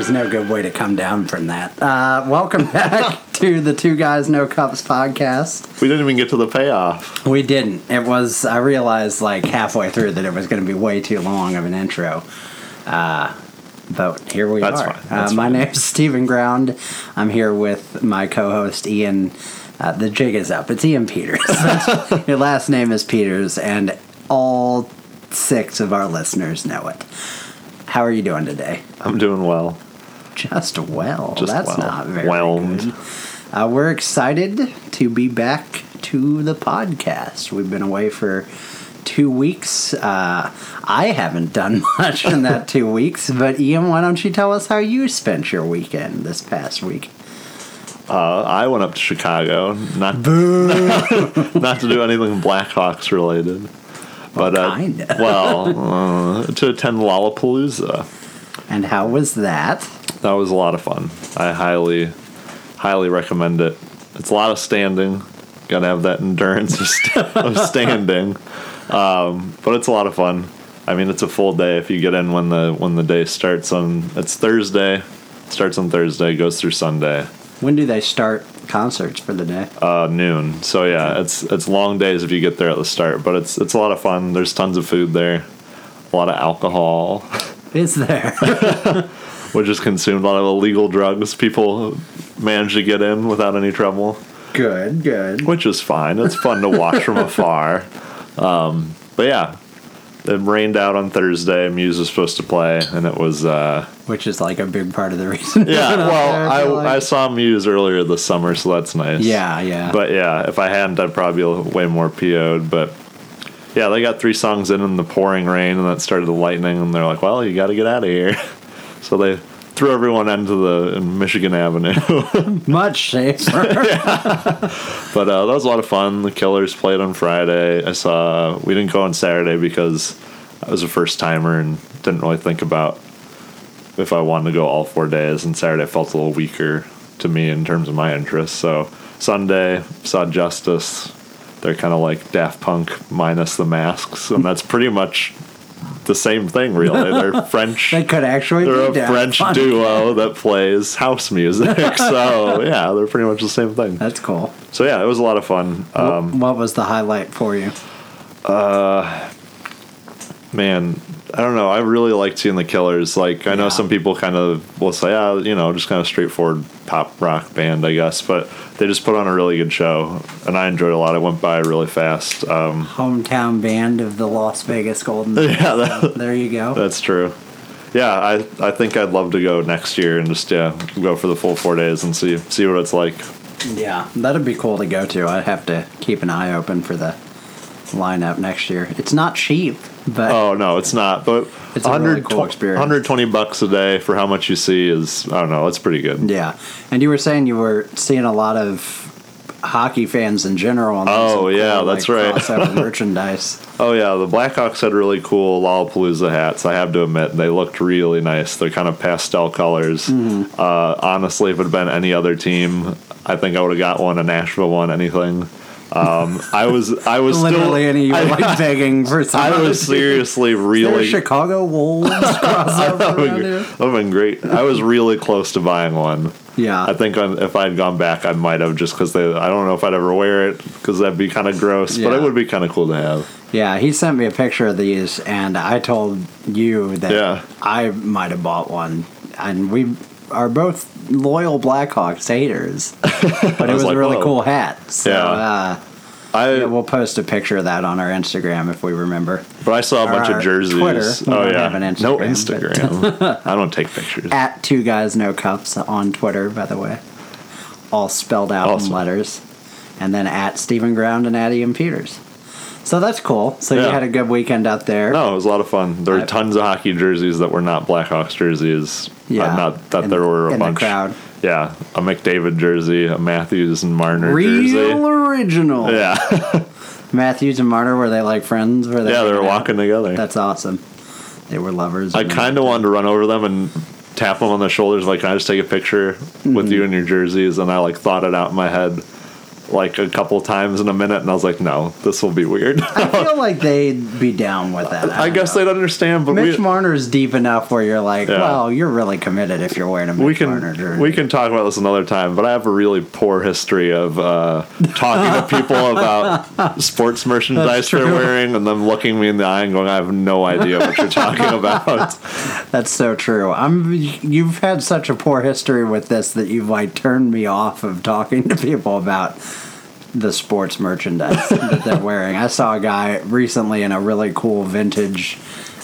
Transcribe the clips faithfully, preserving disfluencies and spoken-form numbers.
there's no good way to come down from that. Uh, welcome back to the Two Guys No Cups podcast. We didn't even get to the payoff. We didn't. It was, I realized like halfway through that it was going to be way too long of an intro. Uh, but here we That's are. Fine. That's uh, my fine. name is Steven Ground. I'm here with my co-host Ian. Uh, the jig is up. It's Ian Peters. Your last name is Peters, and all six of our listeners know it. How are you doing today? I'm doing well. Just well. Just That's well. not very Whelmed. good. Uh, we're excited to be back to the podcast. We've been away for two weeks. Uh, I haven't done much in that two weeks, but Ian, why don't you tell us how you spent your weekend this past week? Uh, I went up to Chicago, not, Boo. not to do anything Blackhawks related. But, well, uh, kind of. well, uh, to attend Lollapalooza. And how was that? That was a lot of fun. I highly, highly recommend it. It's a lot of standing. Got to have that endurance of, st- of standing. Um, but it's a lot of fun. I mean, it's a full day if you get in when the when the day starts on. It's Thursday. Starts on Thursday. Goes through Sunday. When do they start concerts for the day? Uh, noon. So yeah, it's it's long days if you get there at the start, but it's it's a lot of fun. There's tons of food there, a lot of alcohol. Is there? Which is consumed, a lot of illegal drugs. People manage to get in without any trouble. Good, good. Which is fine. It's fun to watch from afar. Um, but yeah, it rained out on Thursday. Muse was supposed to play, and it was. Uh, Which is like a big part of the reason. Yeah, well, I, I, like. I saw Muse earlier this summer, so that's nice. Yeah, yeah. But yeah, if I hadn't, I'd probably be way more P O'd. But yeah, they got three songs in in the pouring rain, and that started the lightning, and they're like, well, you got to get out of here. So they threw everyone into the in Michigan Avenue. Much safer. Yeah. But uh, that was a lot of fun. The Killers played on Friday. I saw, we didn't go on Saturday because I was a first timer and didn't really think about if I wanted to go all four days, and Saturday felt a little weaker to me in terms of my interests. So Sunday saw Justice. They're kind of like Daft Punk minus the masks, and that's pretty much the same thing, really. They're French. They could actually they're be a French Punk duo that plays house music. So yeah, they're pretty much the same thing. That's cool. So yeah, it was a lot of fun. Um, what was the highlight for you? Uh, man. I don't know. I really liked seeing the Killers. Like, I know yeah. some people kind of will say, ah, you know, just kind of straightforward pop rock band, I guess. But they just put on a really good show, and I enjoyed it a lot. It went by really fast. Um, Hometown band of the Las Vegas Golden Knights. Yeah, that, so there you go. That's true. Yeah, I I think I'd love to go next year and just yeah go for the full four days and see see what it's like. Yeah, that'd be cool to go to. I'd have to keep an eye open for the lineup next year. It's not cheap. But oh no, it's not. But it's a really cool experience. one hundred twenty bucks a day for how much you see is, I don't know, it's pretty good. Yeah, and you were saying you were seeing a lot of hockey fans in general. And oh yeah, cool, that's like, right. merchandise. Oh yeah, the Blackhawks had really cool Lollapalooza hats. I have to admit, they looked really nice. They're kind of pastel colors. Mm-hmm. Uh, honestly, if it had been any other team, I think I would have got one, a Nashville one, anything. Um, I was, I was literally still, any I, like begging for something. I was seriously really Chicago Wolves crossover. That would have been great. I was really close to buying one. Yeah, I think if I had gone back, I might have just because they. I don't know if I'd ever wear it because that'd be kind of gross, yeah. but it would be kind of cool to have. Yeah, he sent me a picture of these, and I told you that yeah. I might have bought one, and we are both loyal Blackhawks haters, but it was like, a really Whoa. cool hat. So, yeah. Uh, I, yeah, we'll post a picture of that on our Instagram if we remember. But I saw a or bunch of jerseys. Twitter. Oh yeah, Instagram, no Instagram. I don't take pictures. At Two Guys No Cups on Twitter, by the way, all spelled out awesome. in letters, and then at Steven Ground and at Ian Peters. So that's cool. So yeah. you had a good weekend out there. No, it was a lot of fun. There were tons of hockey jerseys that were not Blackhawks jerseys. Yeah. Uh, not that in, there were a in bunch. The crowd. Yeah. A McDavid jersey, a Matthews and Marner Real jersey. Real original. Yeah. Matthews and Marner, were they like friends? Were they yeah, they were walking out? together. That's awesome. They were lovers. I kind of wanted to run over them and tap them on the shoulders like, can I just take a picture mm-hmm. with you in your jerseys? And I like thought it out in my head. like a couple times in a minute, and I was like, no, this will be weird. I feel like they'd be down with that. I, I guess know. They'd understand. But Mitch we, Marner's deep enough where you're like, yeah. well, you're really committed if you're wearing a Mitch we can, Marner jersey. We can talk about this another time, but I have a really poor history of uh, talking to people about sports merchandise they're wearing and them looking me in the eye and going, I have no idea what you're talking about. That's so true. I'm. You've had such a poor history with this that you've like turned me off of talking to people about the sports merchandise that they're wearing. I saw a guy recently in a really cool vintage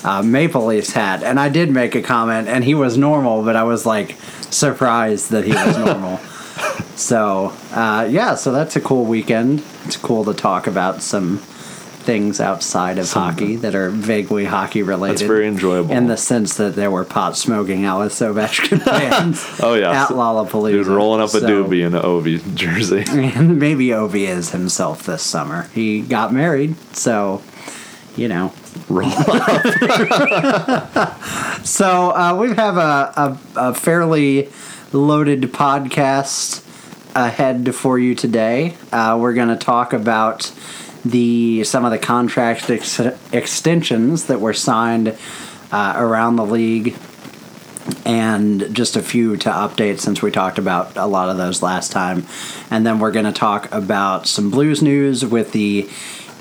uh, Maple Leafs hat, and I did make a comment, and he was normal, but I was like surprised that he was normal. so uh, yeah, so that's a cool weekend. It's cool to talk about some things outside of Something. hockey that are vaguely hockey related. That's very enjoyable. In the sense that there were pot smoking Alice Ovechkin fans oh, yeah. at Lollapalooza. Dude, rolling up so, a doobie in an Ovi jersey. And maybe Ovi is himself this summer. He got married, so, you know. Roll up. so uh, we have a, a, a fairly loaded podcast ahead for you today. Uh, we're going to talk about The some of the contract ex- extensions that were signed uh, around the league, and just a few to update since we talked about a lot of those last time. And then we're going to talk about some Blues news with the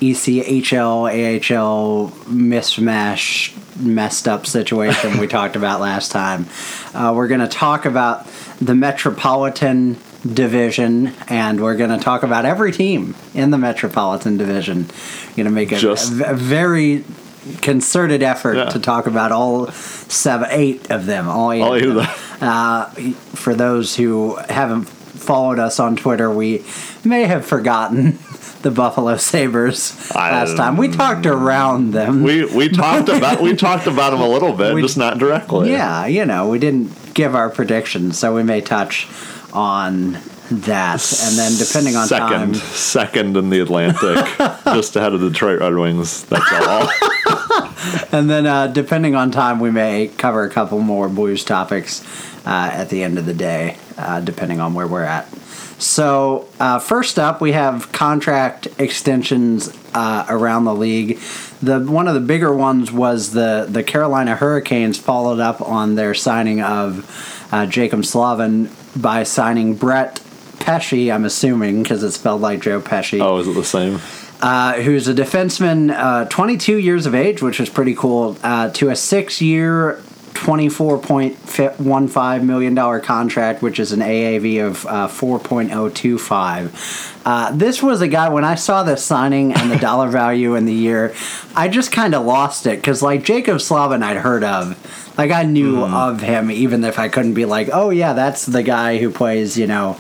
E C H L, A H L mismatch, messed up situation we talked about last time. Uh, we're going to talk about the Metropolitan Division, and we're going to talk about every team in the Metropolitan Division. We're going to make a, Just, a, a very concerted effort yeah. to talk about all seven, eight of them. All eight, all of, eight them. of them. Uh, for those who haven't followed us on Twitter, we may have forgotten the Buffalo Sabres last time. We talked around them. We we talked about we talked about them a little bit, we, just not directly. Yeah, you know, we didn't give our predictions, so we may touch on that, and then depending on second, time, second in the Atlantic, just ahead of the Detroit Red Wings. That's all. And then, uh, depending on time, we may cover a couple more Blues topics uh, at the end of the day, uh, depending on where we're at. So, uh, first up, we have contract extensions uh, around the league. The one of the bigger ones was the the Carolina Hurricanes followed up on their signing of uh, Jacob Slavin by signing Brett Pesce, I'm assuming, because it's spelled like Joe Pesci. Oh, is it the same? Uh, who's a defenseman, uh, twenty-two years of age, which is pretty cool, uh, to a six-year, twenty-four point one five million dollars contract, which is an A A V of uh, four point oh two five. Uh, this was a guy, when I saw this signing and the dollar value in the year, I just kind of lost it, because, like, Jacob Slavin I'd heard of. Like, I knew mm. of him, even if I couldn't be like, oh, yeah, that's the guy who plays, you know,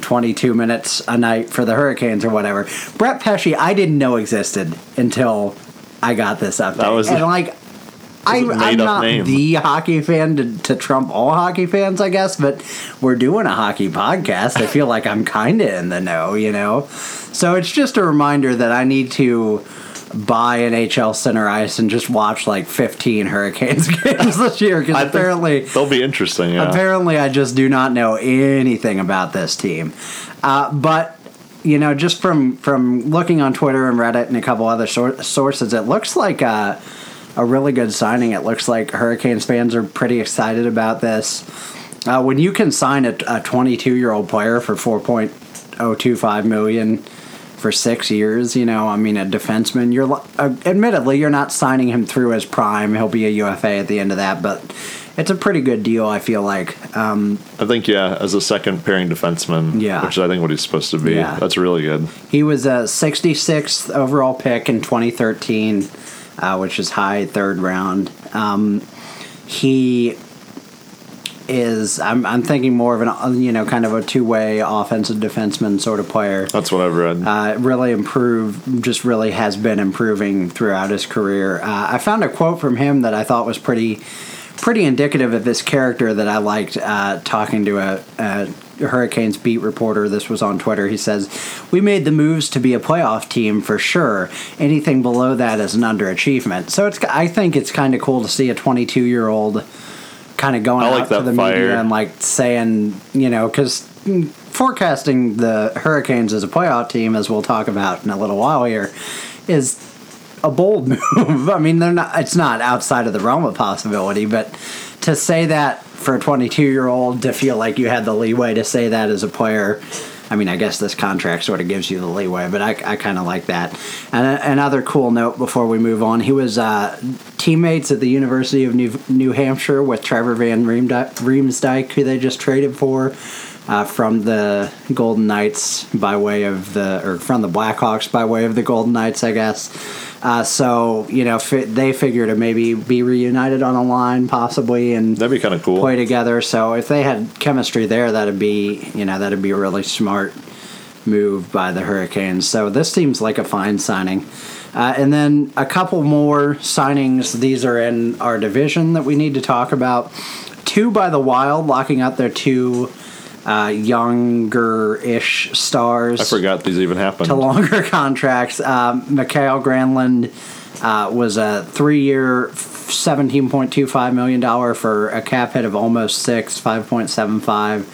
twenty-two minutes a night for the Hurricanes or whatever. Brett Pesce, I didn't know existed until I got this update. That was and, like, I, I'm not name. the hockey fan to, to trump all hockey fans, I guess, but we're doing a hockey podcast. I feel like I'm kind of in the know, you know? So it's just a reminder that I need to buy an N H L center ice and just watch like fifteen Hurricanes games this year, because apparently they'll be interesting. Yeah. Apparently, I just do not know anything about this team. Uh, but you know, just from from looking on Twitter and Reddit and a couple other sor- sources, it looks like a, a really good signing. It looks like Hurricanes fans are pretty excited about this. Uh, when you can sign a, a twenty-two-year-old player for four point oh two five million dollars for six years, you know, I mean, a defenseman, you're uh, admittedly, you're not signing him through his prime. He'll be a U F A at the end of that, but it's a pretty good deal, I feel like. Um, I think, yeah, as a second pairing defenseman, yeah. which is, I think, what he's supposed to be. Yeah. That's really good. He was a sixty-sixth overall pick in twenty thirteen, uh, which is high third round. Um, he is, I'm I'm thinking more of an, you know, kind of a two-way offensive defenseman sort of player. That's what I've read. Uh, really improved, just really has been improving throughout his career. Uh, I found a quote from him that I thought was pretty pretty indicative of his character that I liked, uh, talking to a, a Hurricanes beat reporter. This was on Twitter. He says, "We made the moves to be a playoff team for sure. Anything below that is an underachievement." So it's I think it's kind of cool to see a twenty-two-year-old kind of going like out to the fire. media and like saying, you know, because forecasting the Hurricanes as a playoff team, as we'll talk about in a little while here, is a bold move. I mean, they're not. It's not outside of the realm of possibility, but to say that for a twenty-two-year-old, to feel like you had the leeway to say that as a player, I mean, I guess this contract sort of gives you the leeway, but I, I kind of like that. And another cool note before we move on, he was uh, teammates at the University of New, New Hampshire with Trevor Van Riemsdyk, who they just traded for uh, from the Golden Knights by way of the, or from the Blackhawks by way of the Golden Knights, I guess. Uh, so, you know, fi- they figure to maybe be reunited on a line, possibly, and that'd be kind of cool. Play together. So if they had chemistry there, that'd be, you know, that'd be a really smart move by the Hurricanes. So this seems like a fine signing. Uh, and then a couple more signings. These are in our division that we need to talk about. Two by the Wild, locking up their two Uh, younger-ish stars. I forgot these even happened. To longer contracts. Um, Mikael Granlund uh, was a three-year, seventeen point two five million dollars for a cap hit of almost six, five point seven five.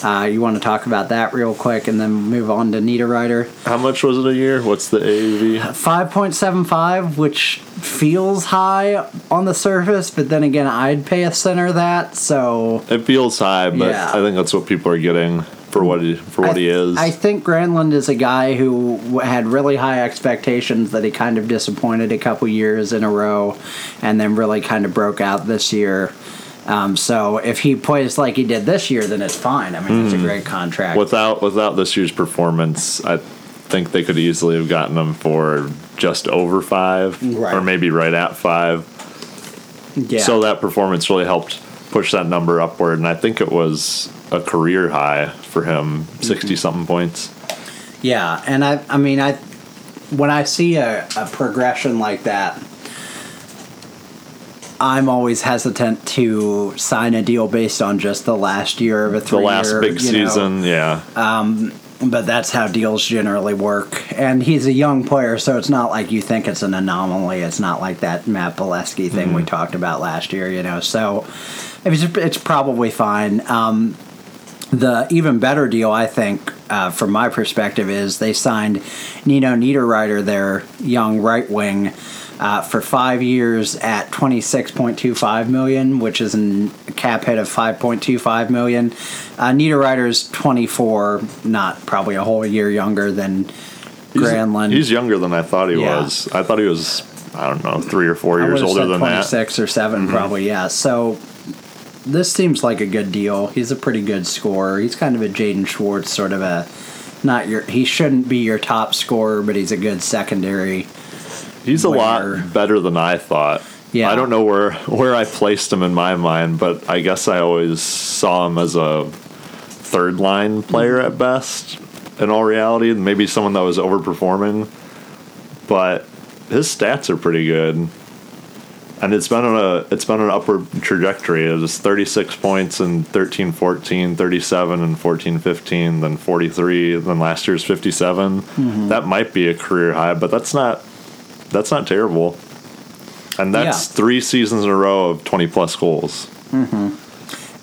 Uh, you want to talk about that real quick and then move on to Niederreiter. How much was it a year? What's the A A V? five point seven five, which feels high on the surface, but then again, I'd pay a center that, so... It feels high, but yeah. I think that's what people are getting for what he, for what I, he is. I think Granlund is a guy who had really high expectations that he kind of disappointed a couple years in a row and then really kind of broke out this year. Um, so if he plays like he did this year, then it's fine. I mean, mm. it's a great contract. Without without this year's performance, I think they could easily have gotten him for just over five, right. or maybe right at five. Yeah. So that performance really helped push that number upward, and I think it was a career high for him, sixty-something mm-hmm. points. Yeah, and I I mean, I when I see a, a progression like that, I'm always hesitant to sign a deal based on just the last year of a three-year. The last year, big season, know. yeah. Um, but that's how deals generally work. And he's a young player, so it's not like you think it's an anomaly. It's not like that Matt Bolesky thing mm-hmm. we talked about last year, you know. So it was, it's probably fine. Um, the even better deal, I think, uh, from my perspective, is they signed Nino Niederreiter, their young right wing, Uh, for five years at twenty-six point two five million dollars, which is a cap hit of five point two five million dollars. Uh, Niederreiter's twenty-four, not probably a whole year younger than Granlund. He's, he's younger than I thought he yeah. was. I thought he was, I don't know, three or four years older than that. twenty-six or seven, mm-hmm. probably, yeah. So this seems like a good deal. He's a pretty good scorer. He's kind of a Jaden Schwartz, sort of a, not your, he shouldn't be your top scorer, but he's a good secondary. He's a where, lot better than I thought. Yeah. I don't know where, where I placed him in my mind, but I guess I always saw him as a third-line player mm-hmm. at best, in all reality, and maybe someone that was overperforming. But his stats are pretty good. And it's been on a it's been on an upward trajectory. It was thirty-six points in thirteen fourteen, thirty-seven in fourteen fifteen, then forty-three, then last year's fifty-seven. Mm-hmm. That might be a career high, but that's not... That's not terrible. And that's yeah. three seasons in a row of twenty-plus goals. Mm-hmm.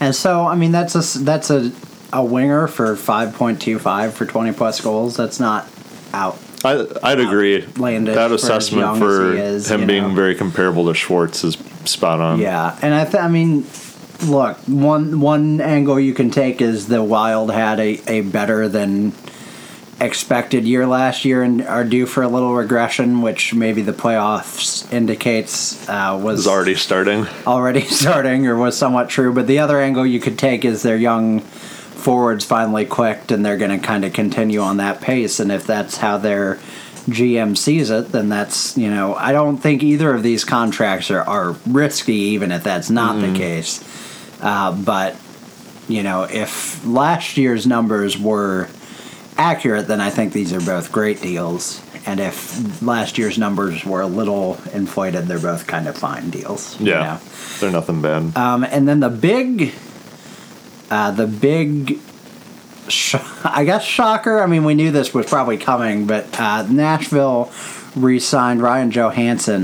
And so, I mean, that's a, that's a, a winger for five point two five for twenty-plus goals. That's not out. I, I'd out agree. That assessment for, for is, him being know. very comparable to Schwartz is spot on. Yeah, and I, th- I mean, look, one one angle you can take is the Wild had a, a better than... expected year last year and are due for a little regression, which maybe the playoffs indicates uh, was it's already starting. Already starting, or was somewhat true. But the other angle you could take is their young forwards finally clicked, and they're going to kind of continue on that pace. And if that's how their G M sees it, then that's, you know, I don't think either of these contracts are, are risky, even if that's not mm. the case. Uh, but, you know, if last year's numbers were accurate, then I think these are both great deals. And if last year's numbers were a little inflated, they're both kind of fine deals. Yeah, you know? They're nothing bad. Um, and then the big, uh, the big, sh- I guess shocker. I mean, we knew this was probably coming, but uh, Nashville re-signed Ryan Johansen,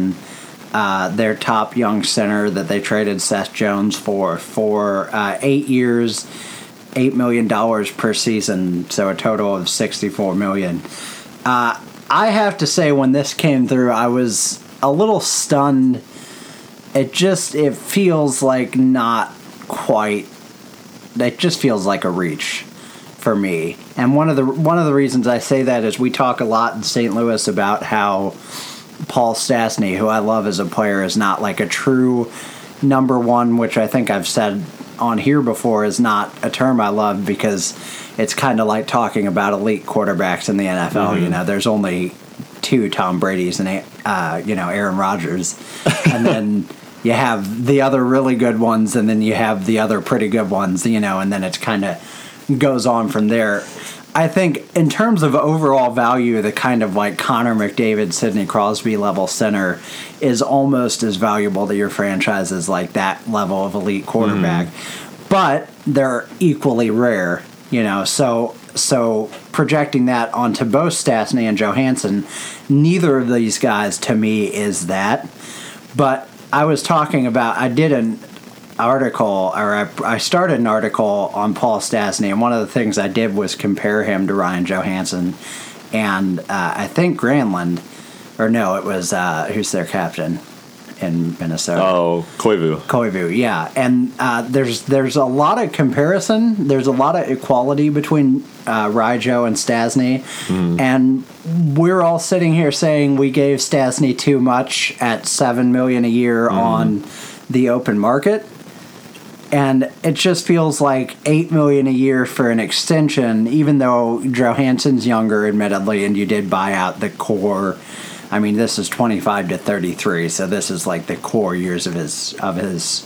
uh, their top young center that they traded Seth Jones for for uh, eight years. eight million dollars per season, so a total of sixty-four million dollars. Uh, I have to say, when this came through, I was a little stunned. It just, it feels like not quite, it just feels like a reach for me. And one of the one of the reasons I say that is we talk a lot in Saint Louis about how Paul Stastny, who I love as a player, is not like a true number one, which I think I've said on here before is not a term I love because it's kind of like talking about elite quarterbacks in the N F L. Mm-hmm. You know, there's only two Tom Brady's and, uh, you know, Aaron Rodgers. And then you have the other really good ones, and then you have the other pretty good ones, you know, and then it's kind of goes on from there. I think in terms of overall value, the kind of like Connor McDavid, Sidney Crosby level center is almost as valuable to your franchise as like that level of elite quarterback. Mm. But they're equally rare, you know. So so projecting that onto both Stastny and Johansson, neither of these guys to me is that. But I was talking about, I did an article, or I, I started an article on Paul Stastny, and one of the things I did was compare him to Ryan Johansen and uh, I think Granlund, or no, it was uh, who's their captain in Minnesota? Oh, Koivu. Koivu, yeah. And uh, there's there's a lot of comparison. There's a lot of equality between uh, Rijo and Stastny, mm. and we're all sitting here saying we gave Stastny too much at seven million a year mm. on the open market. And it just feels like eight million dollars a year for an extension, even though Johansson's younger, admittedly, and you did buy out the core. I mean, this is twenty-five to thirty-three, so this is like the core years of his of his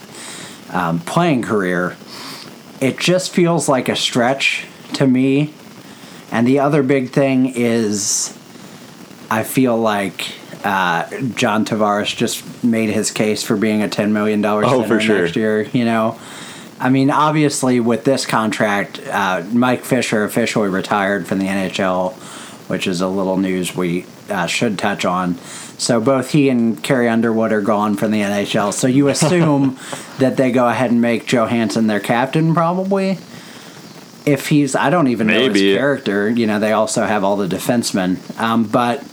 um, playing career. It just feels like a stretch to me. And the other big thing is I feel like Uh, John Tavares just made his case for being a ten million dollars oh, center for sure. next year, you know. I mean, obviously, with this contract, uh, Mike Fisher officially retired from the N H L, which is a little news we uh, should touch on. So both he and Carrie Underwood are gone from the N H L. So you assume that they go ahead and make Johansson their captain, probably? If he's... I don't even Maybe. know his character. You know, they also have all the defensemen. Um, but...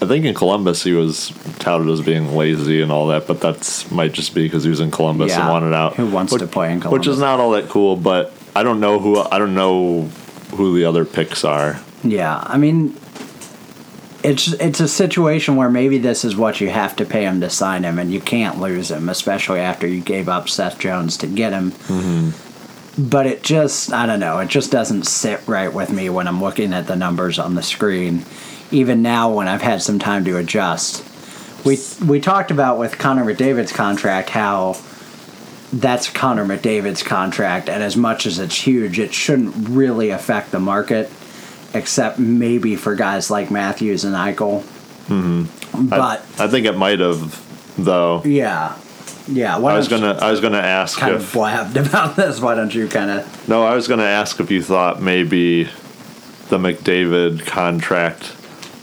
I think in Columbus he was touted as being lazy and all that, but that's might just be because he was in Columbus yeah, and wanted out. Who wants which, to play in Columbus? Which is not all that cool, but I don't know who I don't know who the other picks are. Yeah, I mean, it's it's a situation where maybe this is what you have to pay him to sign him, and you can't lose him, especially after you gave up Seth Jones to get him. Mm-hmm. But it just I don't know, it just doesn't sit right with me when I'm looking at the numbers on the screen. Even now when I've had some time to adjust. We we talked about with Connor McDavid's contract how that's Connor McDavid's contract, and as much as it's huge, it shouldn't really affect the market, except maybe for guys like Matthews and Eichel. Mm-hmm. But I, I think it might have, though. Yeah. Yeah, why I was gonna. I was gonna ask. Kind if, of blabbed about this. Why don't you kind of? No, I was gonna ask if you thought maybe the McDavid contract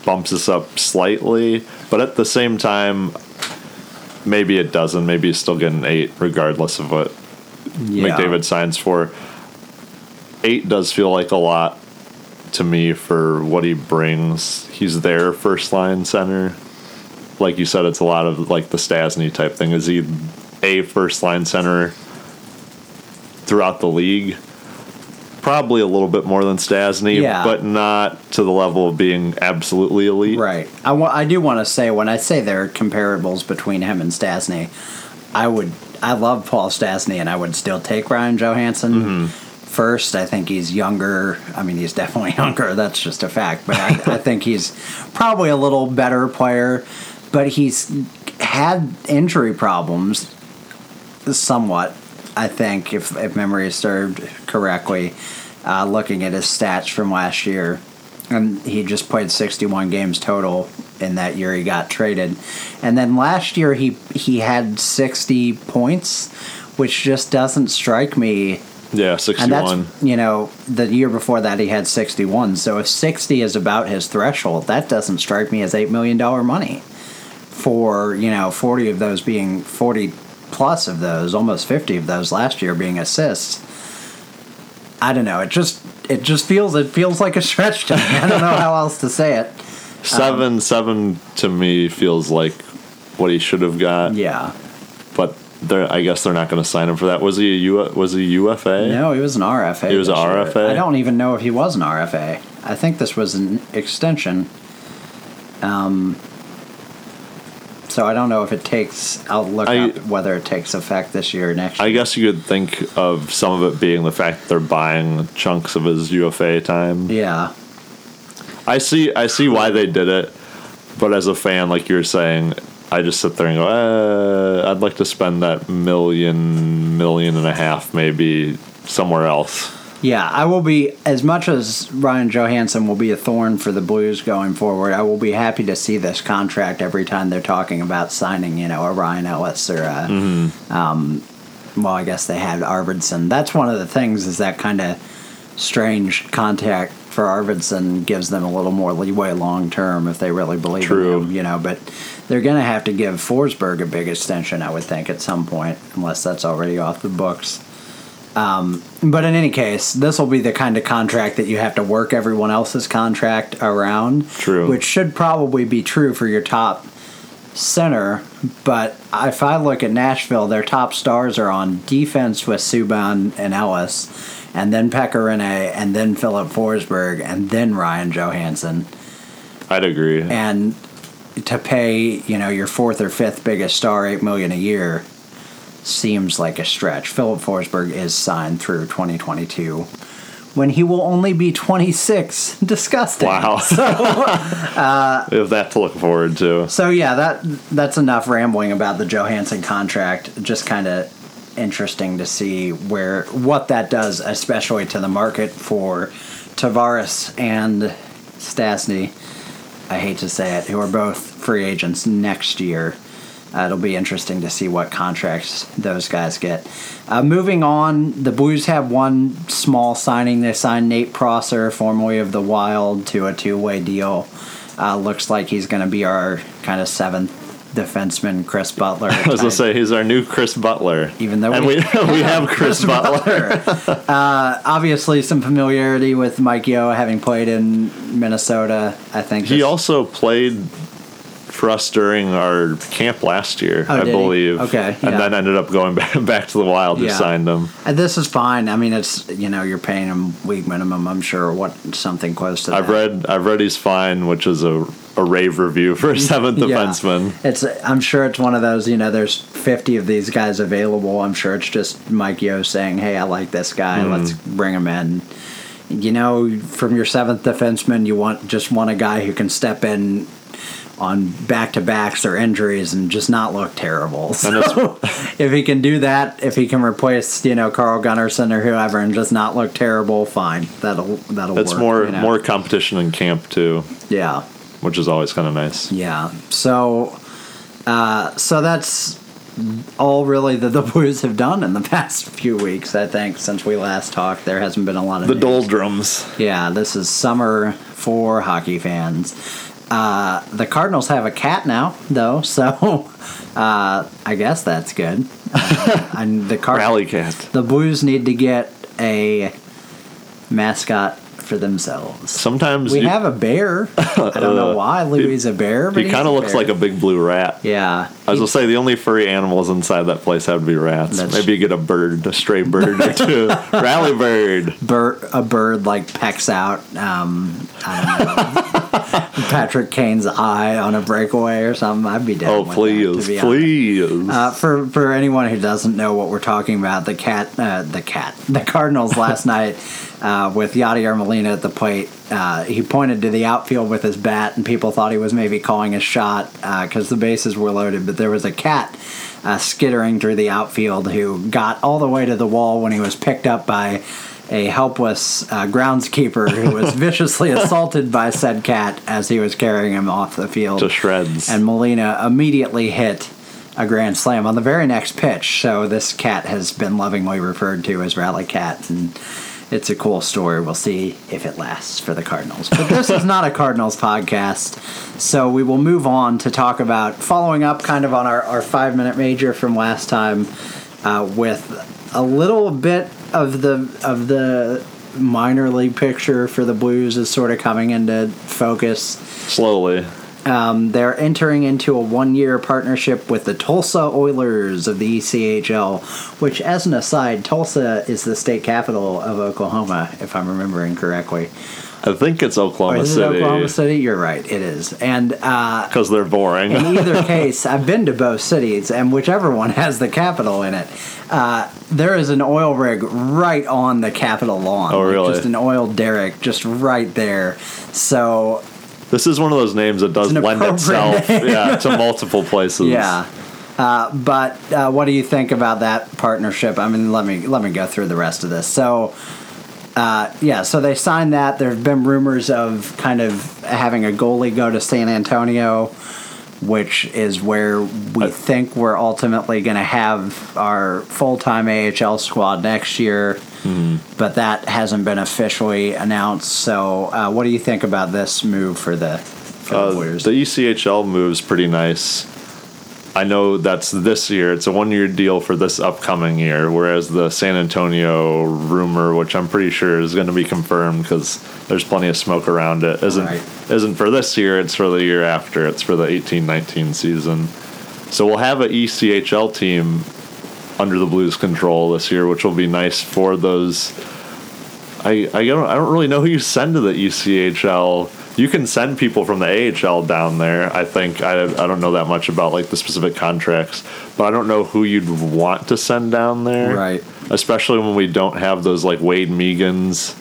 bumps us up slightly, but at the same time, maybe it doesn't. Maybe he's still getting eight, regardless of what yeah. McDavid signs for. Eight does feel like a lot to me for what he brings. He's their first line center. Like you said, it's a lot of like the Stastny type thing. Is he a first line center throughout the league? Probably a little bit more than Stastny, yeah. but not to the level of being absolutely elite. Right. I, w- I do want to say, when I say there are comparables between him and Stastny, I would I love Paul Stastny, and I would still take Ryan Johansen mm-hmm. first. I think he's younger. I mean, he's definitely younger. That's just a fact. But I, I think he's probably a little better player. But he's had injury problems somewhat. I think, if, if memory is served correctly, uh, looking at his stats from last year, and he just played sixty-one games total in that year he got traded. And then last year he he had sixty points, which just doesn't strike me. Yeah, sixty-one. And that's, you know, the year before that he had sixty-one. So if sixty is about his threshold, that doesn't strike me as eight million dollars money for, you know, forty of those being forty plus of those, almost fifty of those last year being assists. I don't know. It just it just feels it feels like a stretch to me. I don't know how else to say it. Seven um, seven to me feels like what he should have got. Yeah, but they're, I guess they're not going to sign him for that. Was he a U, was he U F A? No, he was an R F A. He was an R F A. Year. I don't even know if he was an R F A. I think this was an extension. Um. So I don't know if it takes, I'll look I, up whether it takes effect this year or next year. I guess you could think of some of it being the fact that they're buying chunks of his U F A time. Yeah. I see I see why they did it, but as a fan, like you were saying, I just sit there and go, eh, I'd like to spend that million, million and a half maybe somewhere else. Yeah, I will be, as much as Ryan Johansen will be a thorn for the Blues going forward, I will be happy to see this contract every time they're talking about signing, you know, a Ryan Ellis or a, mm-hmm. um, well, I guess they had Arvidsson. That's one of the things, is that kind of strange contract for Arvidsson gives them a little more leeway long term if they really believe True. in him, you know, but they're going to have to give Forsberg a big extension, I would think, at some point, unless that's already off the books. Um, but in any case, this will be the kind of contract that you have to work everyone else's contract around. True. Which should probably be true for your top center. But if I look at Nashville, their top stars are on defense with Subban and Ellis, and then Pekka Rinne, and then Philip Forsberg, and then Ryan Johansen. I'd agree. And to pay, you know, your fourth or fifth biggest star eight million dollars a year seems like a stretch. Philip Forsberg is signed through twenty twenty-two, when he will only be twenty-six. Disgusting. Wow. So, uh, we have that to look forward to. So yeah, that that's enough rambling about the Johansen contract. Just kind of interesting to see where what that does, especially to the market for Tavares and Stastny. I hate to say it, who are both free agents next year. Uh, it'll be interesting to see what contracts those guys get. Uh, moving on, the Blues have one small signing. They signed Nate Prosser, formerly of the Wild, to a two-way deal. Uh, looks like he's going to be our kind of seventh defenseman, Chris Butler. I was going to say, he's our new Chris Butler. Even though and we, we, we have Chris, Chris Butler. Butler. uh, obviously, some familiarity with Mike Yeo, having played in Minnesota, I think. He also played for us during our camp last year, oh, I believe. He? Okay, yeah. And then ended up going back to the Wild who yeah. signed him. And this is fine. I mean, it's, you know, you're paying him league minimum, I'm sure, or what, something close to I've that. I've read I've read he's fine, which is a, a rave review for a seventh yeah. defenseman. It's I'm sure it's one of those, you know, there's fifty of these guys available. I'm sure it's just Mike Yeo saying, hey, I like this guy. Mm. Let's bring him in. You know, from your seventh defenseman, you want just want a guy who can step in on back-to-backs or injuries and just not look terrible. So if he can do that, if he can replace, you know, Carl Gunnarsson or whoever and just not look terrible, fine. That'll that'll That's work. That's more you know? more competition in camp too. Yeah. Which is always kind of nice. Yeah. So uh, so that's all really that the Blues have done in the past few weeks, I think, since we last talked. There hasn't been a lot of The news. Doldrums. Yeah, this is summer for hockey fans. Uh, the Cardinals have a cat now, though, so uh, I guess that's good. Uh, and the Card- Rally cat. The Blues need to get a mascot for themselves. Sometimes we you- have a bear. I don't know why Louis a bear, but he kind of looks bear. like a big blue rat. Yeah, I was he- gonna say the only furry animals inside that place have to be rats. That's Maybe you get a bird, a stray bird or two. Rally bird. Bird, a bird like pecks out. Um, I don't know. Patrick Kane's eye on a breakaway or something. I'd be dead. Oh, please, that, please. Uh, for for anyone who doesn't know what we're talking about, the cat, uh, the cat, the Cardinals last night uh, with Yadier Molina at the plate. Uh, he pointed to the outfield with his bat, and people thought he was maybe calling a shot because uh, the bases were loaded. But there was a cat uh, skittering through the outfield who got all the way to the wall when he was picked up by a helpless uh, groundskeeper who was viciously assaulted by said cat as he was carrying him off the field to shreds. And Molina immediately hit a grand slam on the very next pitch. So this cat has been lovingly referred to as Rally Cat, and it's a cool story. We'll see if it lasts for the Cardinals. But this is not a Cardinals podcast, so we will move on to talk about following up kind of on our, our five-minute major from last time uh, with a little bit of the of the minor league picture for the Blues is sort of coming into focus. Slowly. Um, they're entering into a one-year partnership with the Tulsa Oilers of the E C H L, which, as an aside, Tulsa is the state capital of Oklahoma, if I'm remembering correctly. I think it's Oklahoma or is it City. Oklahoma City? You're right, it is. And because uh, they're boring. In either case, I've been to both cities, and whichever one has the Capitol in it, uh, there is an oil rig right on the Capitol lawn. Oh, really? Just an oil derrick just right there. So this is one of those names that does lend itself yeah, to multiple places. Yeah. Uh, but uh, what do you think about that partnership? I mean, let me let me go through the rest of this. So... Uh, yeah, so they signed that. There have been rumors of kind of having a goalie go to San Antonio, which is where we I, think we're ultimately going to have our full-time A H L squad next year. Mm-hmm. But that hasn't been officially announced. So uh, what do you think about this move for the for uh, the Warriors? The E C H L move's pretty nice. I know that's this year. It's a one-year deal for this upcoming year, whereas the San Antonio rumor, which I'm pretty sure is going to be confirmed because there's plenty of smoke around it, isn't right. isn't for this year. It's for the year after. It's for the eighteen nineteen season. So we'll have an E C H L team under the Blues' control this year, which will be nice for those. I I don't I don't really know who you send to the E C H L. You can send people from the A H L down there. I think I I don't know that much about like the specific contracts, but I don't know who you'd want to send down there, right? Especially when we don't have those like Wade Meagans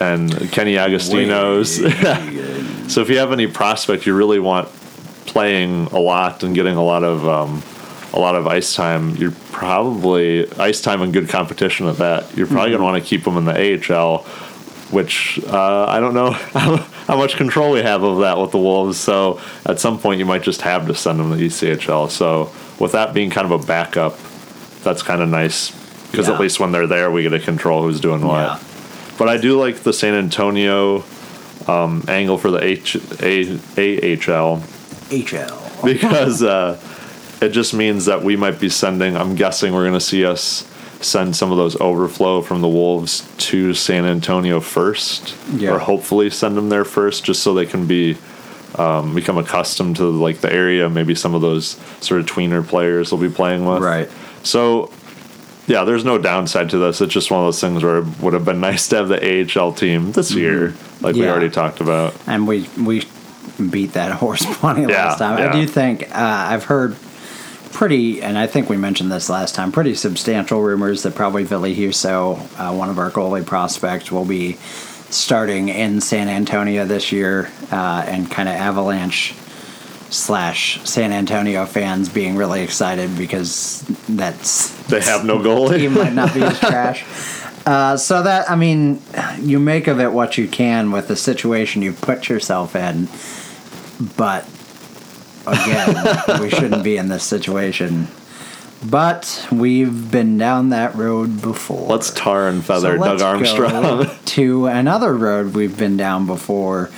and Kenny Agostinos. Megan. So if you have any prospect you really want playing a lot and getting a lot of um, a lot of ice time, you're probably ice time and good competition at that. You're probably mm-hmm. gonna want to keep them in the A H L. Which uh, I don't know how much control we have of that with the Wolves. So at some point, you might just have to send them to the E C H L. So with that being kind of a backup, that's kind of nice because yeah. at least when they're there, we get to control who's doing what. Yeah. But I do like the San Antonio um, angle for the H- A- AHL. H L. Because uh, it just means that we might be sending, I'm guessing we're going to see us send some of those overflow from the Wolves to San Antonio first, yeah. or hopefully send them there first, just so they can be um, become accustomed to like the area. Maybe some of those sort of tweener players will be playing with. Right. So, yeah, there's no downside to this. It's just one of those things where it would have been nice to have the A H L team this mm-hmm. year, like yeah. we already talked about. And we we beat that horse plenty yeah, last time. Yeah. I do think uh, I've heard. Pretty, and I think we mentioned this last time, pretty substantial rumors that probably Ville Husso, uh, one of our goalie prospects, will be starting in San Antonio this year, uh, and kind of Avalanche slash San Antonio fans being really excited because that's... They have no goalie. He might not be as trash. Uh, so that, I mean, you make of it what you can with the situation you put yourself in, but... Again, we shouldn't be in this situation. But we've been down that road before. Let's tar and feather so Doug Armstrong. To another road we've been down before,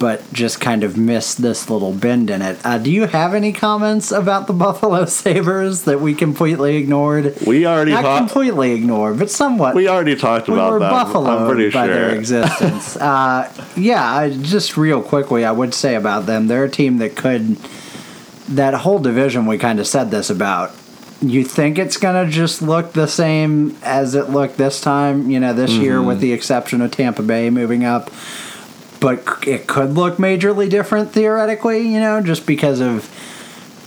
but just kind of missed this little bend in it. Uh, do you have any comments about the Buffalo Sabres that we completely ignored? We already Not ha- completely ignored, but somewhat. We already talked we about were them. Buffaloed I'm pretty by sure. their existence. uh, yeah, I, just real quickly, I would say about them, they're a team that could... That whole division we kind of said this about, you think it's going to just look the same as it looked this time, you know, this mm-hmm. year with the exception of Tampa Bay moving up. But it could look majorly different theoretically, you know, just because of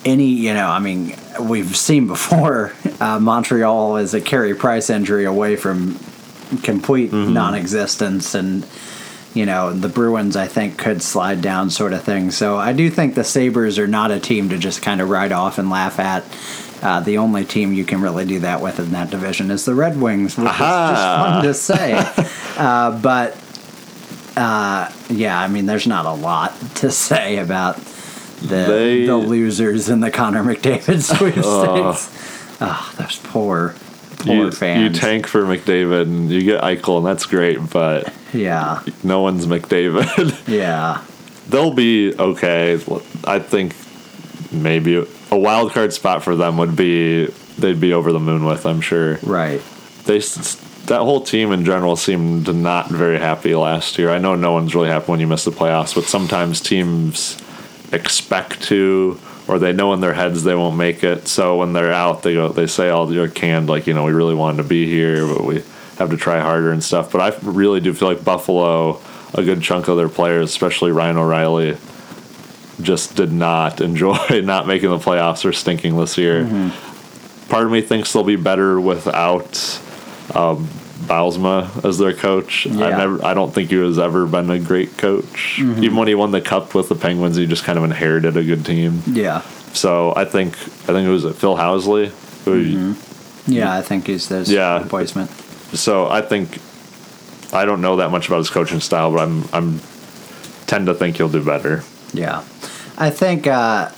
any, you know, I mean, we've seen before uh, Montreal is a Carey Price injury away from complete mm-hmm. non-existence. And, you know, the Bruins, I think, could slide down sort of thing. So I do think the Sabres are not a team to just kind of ride off and laugh at. Uh, the only team you can really do that with in that division is the Red Wings, which Aha. is just fun to say. uh, but... Uh, yeah, I mean, there's not a lot to say about the they, the losers in the Connor McDavid sweepstakes. Uh, oh, those poor, poor you, fans. You tank for McDavid and you get Eichel, and that's great, but yeah, no one's McDavid. yeah. They'll be okay. I think maybe a wild card spot for them would be, they'd be over the moon with, I'm sure. Right. They... that whole team in general seemed not very happy last year. I know no one's really happy when you miss the playoffs, but sometimes teams expect to, or they know in their heads they won't make it. So when they're out, they go, they say all you're canned, like, you know, we really wanted to be here, but we have to try harder and stuff. But I really do feel like Buffalo, a good chunk of their players, especially Ryan O'Reilly, just did not enjoy not making the playoffs or stinking this year. Mm-hmm. Part of me thinks they'll be better without um, Bausma as their coach. Yeah. I never, I don't think he has ever been a great coach. Mm-hmm. Even when he won the cup with the Penguins, he just kind of inherited a good team. Yeah. So I think I think it was Phil Housley. Who, mm-hmm. Yeah, I think he's his yeah. replacement. So I think I don't know that much about his coaching style, but I'm I'm tend to think he'll do better. Yeah, I think. Uh,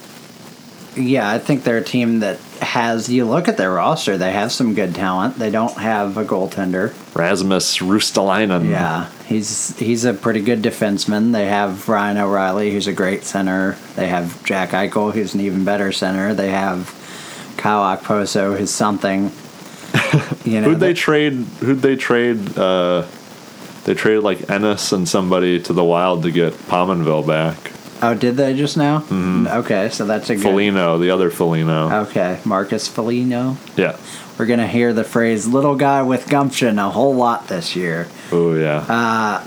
yeah, I think they're a team that has. You look at their roster; they have some good talent. They don't have a goaltender. Rasmus Ristolainen. Yeah, he's he's a pretty good defenseman. They have Ryan O'Reilly, who's a great center. They have Jack Eichel, who's an even better center. They have Kyle Okposo, who's something. You know, who'd they, they trade? Who'd they trade? Uh, they traded like Ennis and somebody to the Wild to get Pominville back. Oh, did they just now? Mm-hmm. Okay, so that's a good... Foligno, the other Foligno. Okay, Marcus Foligno. Yeah. We're going to hear the phrase, little guy with gumption, a whole lot this year. Oh, yeah. Uh,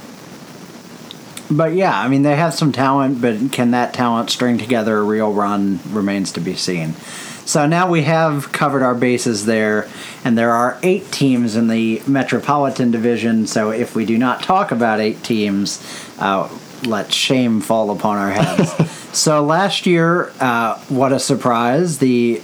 but, yeah, I mean, they have some talent, but can that talent string together a real run remains to be seen. So now we have covered our bases there, and there are eight teams in the Metropolitan Division, so if we do not talk about eight teams... Uh, let shame fall upon our heads. So last year, uh, what a surprise, the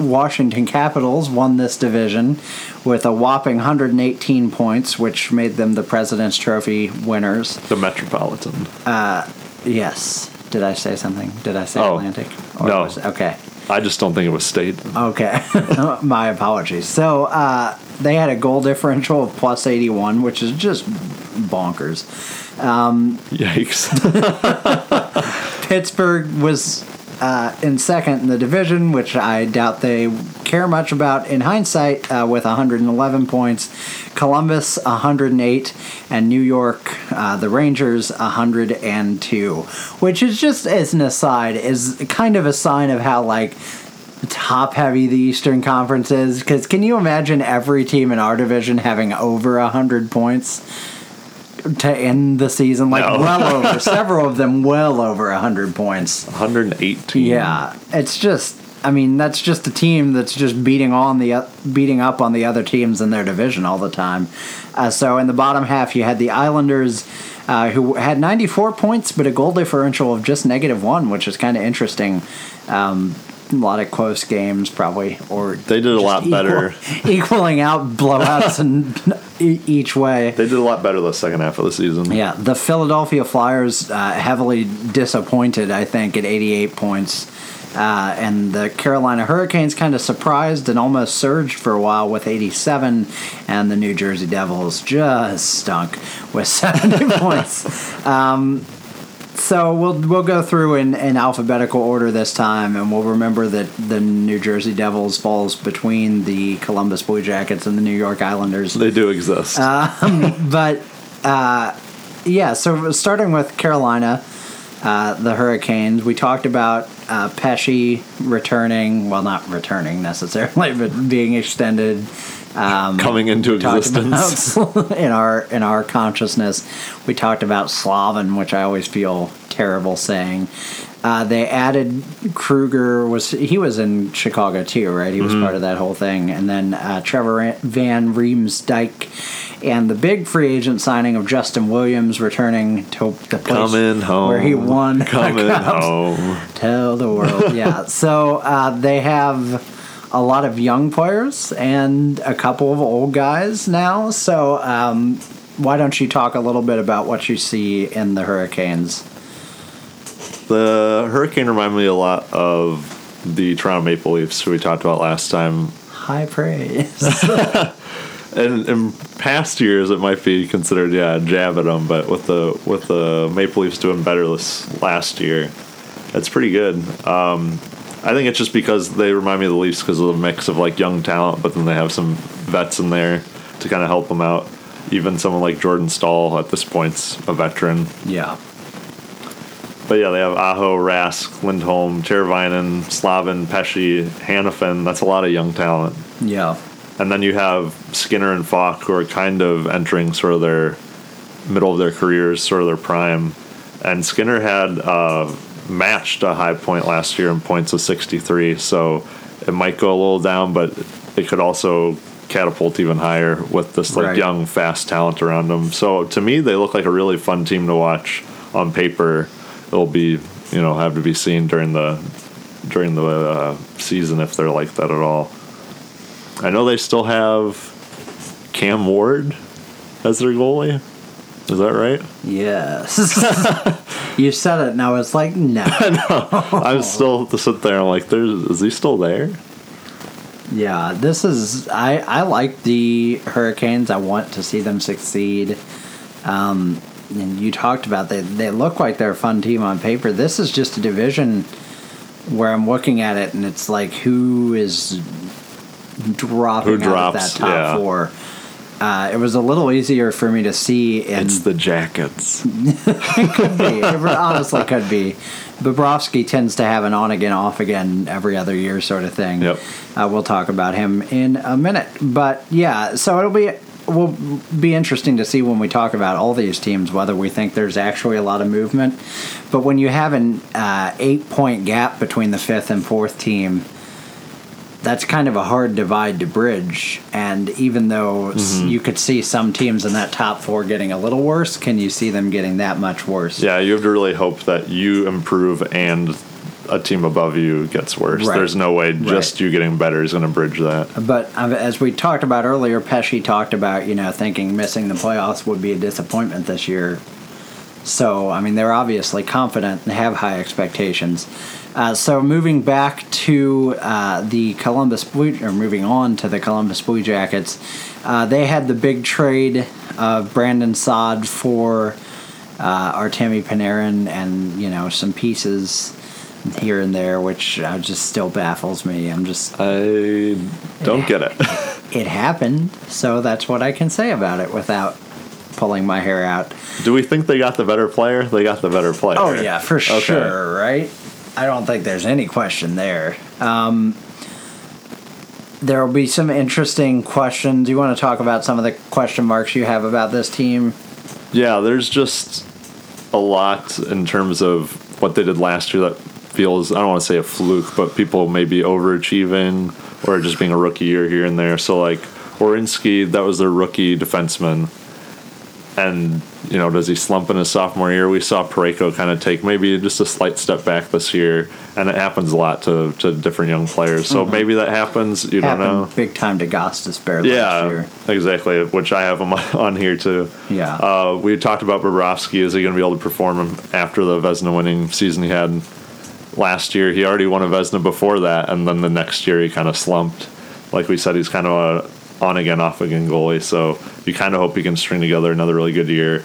Washington Capitals won this division with a whopping one hundred eighteen points, which made them the President's Trophy winners. The Metropolitan. Uh, yes. Did I say something? Did I say oh, Atlantic? Or no. Was, okay. I just don't think it was state. Okay. My apologies. So uh, they had a goal differential of plus eighty-one, which is just bonkers. Um, Yikes. Pittsburgh was uh, in second in the division, which I doubt they care much about in hindsight, uh, with one hundred eleven points. Columbus, one hundred eight, and New York, uh, the Rangers, one hundred two, which is just, as an aside, is kind of a sign of how, like, top-heavy the Eastern Conference is, because can you imagine every team in our division having over one hundred points? To end the season, like no. well over, several of them well over one hundred points. one hundred eighteen. Yeah. It's just, I mean, that's just a team that's just beating on the beating up on the other teams in their division all the time. Uh, so in the bottom half, you had the Islanders, uh, who had ninety-four points, but a goal differential of just negative one, which is kind of interesting. Um, a lot of close games, probably, or they did a lot better, equal, equaling out blowouts and each way. They did a lot better the second half of the season. Yeah, the Philadelphia Flyers uh, heavily disappointed, I think, at eighty-eight points. Uh, and the Carolina Hurricanes kind of surprised and almost surged for a while with eighty-seven, and the New Jersey Devils just stunk with seventy points. Um, so we'll we'll go through in, in alphabetical order this time, and we'll remember that the New Jersey Devils falls between the Columbus Blue Jackets and the New York Islanders. They do exist. Um, but, uh, yeah, so starting with Carolina, uh, the Hurricanes, we talked about uh, Pesce returning, well, not returning necessarily, but being extended. Um, Coming into existence about, in our in our consciousness, we talked about Slavin, which I always feel terrible saying. Uh, they added Kruger. Was he was in Chicago too, right? He was mm-hmm. part of that whole thing. And then uh, Trevor Van Riemsdyk, and the big free agent signing of Justin Williams returning to the place Coming home. Where he won. Coming home. Tell the world, yeah. So uh, they have a lot of young players and a couple of old guys now. So um, why don't you talk a little bit about what you see in the Hurricanes? The Hurricane remind me a lot of the Toronto Maple Leafs, who we talked about last time. High praise. And in past years, it might be considered, yeah, a jab at them. But with the, with the Maple Leafs doing better this last year, that's pretty good. Um I think it's just because they remind me of the Leafs because of the mix of, like, young talent, but then they have some vets in there. to kind of help him out. Even someone like Jordan Staal at this point's a veteran. Yeah. But yeah, they have Aho, Rask, Lindholm, Teravainen, Slavin, Pesce, Hanifin. That's a lot of young talent. Yeah. And then you have Skinner and Falk, who are kind of entering sort of their middle of their careers, sort of their prime. And Skinner had uh, matched a high point last year in points with sixty-three, so it might go a little down, but it could also catapult even higher with this like right. young, fast talent around them. So to me, they look like a really fun team to watch on paper. It'll be, you know, have to be seen during the during the uh, season if they're like that at all. I know they still have Cam Ward as their goalie. Is that right? Yes. You said it. Now it's like, no. no. I'm still sitting there. I'm like, There's, is he still there? Yeah, this is... I, I like the Hurricanes. I want to see them succeed. Um, and you talked about they They look like they're a fun team on paper. This is just a division where I'm looking at it, and it's like, who is... dropping Who drops, out of that top yeah. four. Uh, it was a little easier for me to see. In it's the Jackets. It could be. It honestly could be. Bobrovsky tends to have an on-again, off-again every other year sort of thing. Yep. Uh, we'll talk about him in a minute. But, yeah, so it'll be will be interesting to see when we talk about all these teams whether we think there's actually a lot of movement. But when you have an uh, eight-point gap between the fifth and fourth team, that's kind of a hard divide to bridge, and even though mm-hmm. you could see some teams in that top four getting a little worse, can you see them getting that much worse? Yeah, you have to really hope that you improve and a team above you gets worse. Right. There's no way just right. you getting better is going to bridge that. But um, as we talked about earlier, Pesce talked about, you know, thinking missing the playoffs would be a disappointment this year. So, I mean, they're obviously confident and have high expectations. Uh, so moving back to uh, the Columbus Blue, or moving on to the Columbus Blue Jackets, uh, they had the big trade of Brandon Saad for uh, Artemi Panarin and, you know, some pieces here and there, which uh, just still baffles me. I'm just... I don't it, get it. It happened, so that's what I can say about it without... pulling my hair out. Do we think they got the better player? They got the better player. Oh, yeah, for okay. sure, right? I don't think there's any question there. Um, there will be some interesting questions. Do you want to talk about some of the question marks you have about this team? Yeah, there's just a lot in terms of what they did last year that feels, I don't want to say a fluke, but people maybe overachieving or just being a rookie year here and there. So, like, Werenski, that was their rookie defenseman. And, you know, does he slump in his sophomore year? We saw Parayko kind of take maybe just a slight step back this year, and it happens a lot to, to different young players. So mm-hmm. maybe that happens. You Happened don't know. Big time to Gostis Bear yeah, last year. Yeah, exactly, which I have him on here too. Yeah. Uh, we talked about Bobrovsky. Is he going to be able to perform after the Vezina winning season he had last year? He already won a Vezina before that, and then the next year he kind of slumped. Like we said, he's kind of a... on-again, off-again goalie, so you kind of hope he can string together another really good year.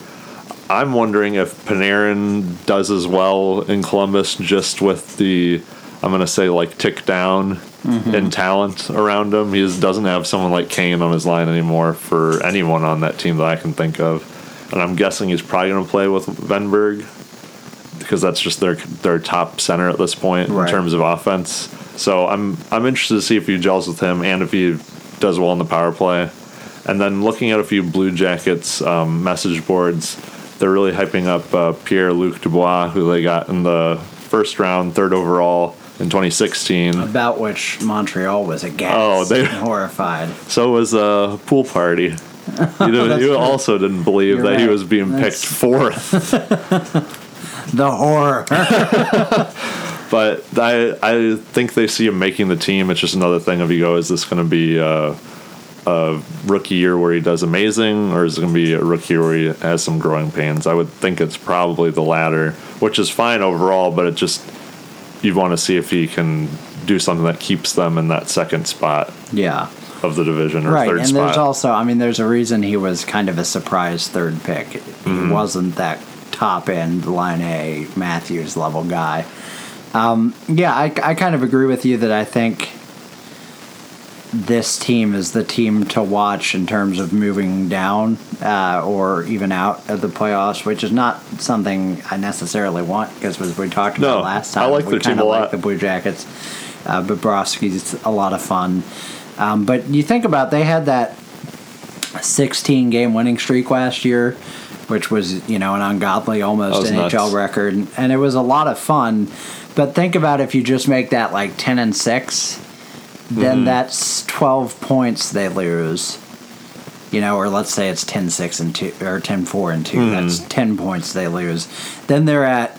I'm wondering if Panarin does as well in Columbus just with the, I'm going to say, like, tick down mm-hmm. in talent around him. He just doesn't have someone like Kane on his line anymore for anyone on that team that I can think of. And I'm guessing he's probably going to play with Venberg because that's just their their top center at this point right. in terms of offense. So I'm I'm interested to see if he gels with him and if he does well in the power play. And then looking at a few Blue Jackets um, message boards, they're really hyping up uh, Pierre-Luc Dubois, who they got in the first round, third overall in twenty sixteen. About which Montreal was aghast oh, they, and horrified. So was uh, Pool Party. You know, you also didn't believe You're that right. he was being That's... picked fourth. The horror. But I I think they see him making the team. It's just another thing of you go, is this going to be a, a rookie year where he does amazing, or is it going to be a rookie year where he has some growing pains? I would think it's probably the latter, which is fine overall, but it just, you want to see if he can do something that keeps them in that second spot yeah. of the division or right. third and spot. Right, and there's also, I mean, there's a reason he was kind of a surprise third pick. Mm-hmm. He wasn't that top-end, line A, Matthews level guy. Um, yeah, I, I kind of agree with you that I think this team is the team to watch in terms of moving down uh, or even out of the playoffs, which is not something I necessarily want because as we talked about no, last time, I like we kind of like the Blue Jackets. Uh, Bobrovsky's a lot of fun. Um, but you think about they had that sixteen-game winning streak last year, which was, you know, an ungodly almost N H L nuts. record. And it was a lot of fun. But think about if you just make that like ten and six, then mm-hmm. that's twelve points they lose. You know, or let's say it's ten six and two or ten four and two. Mm-hmm. That's ten points they lose. Then they're at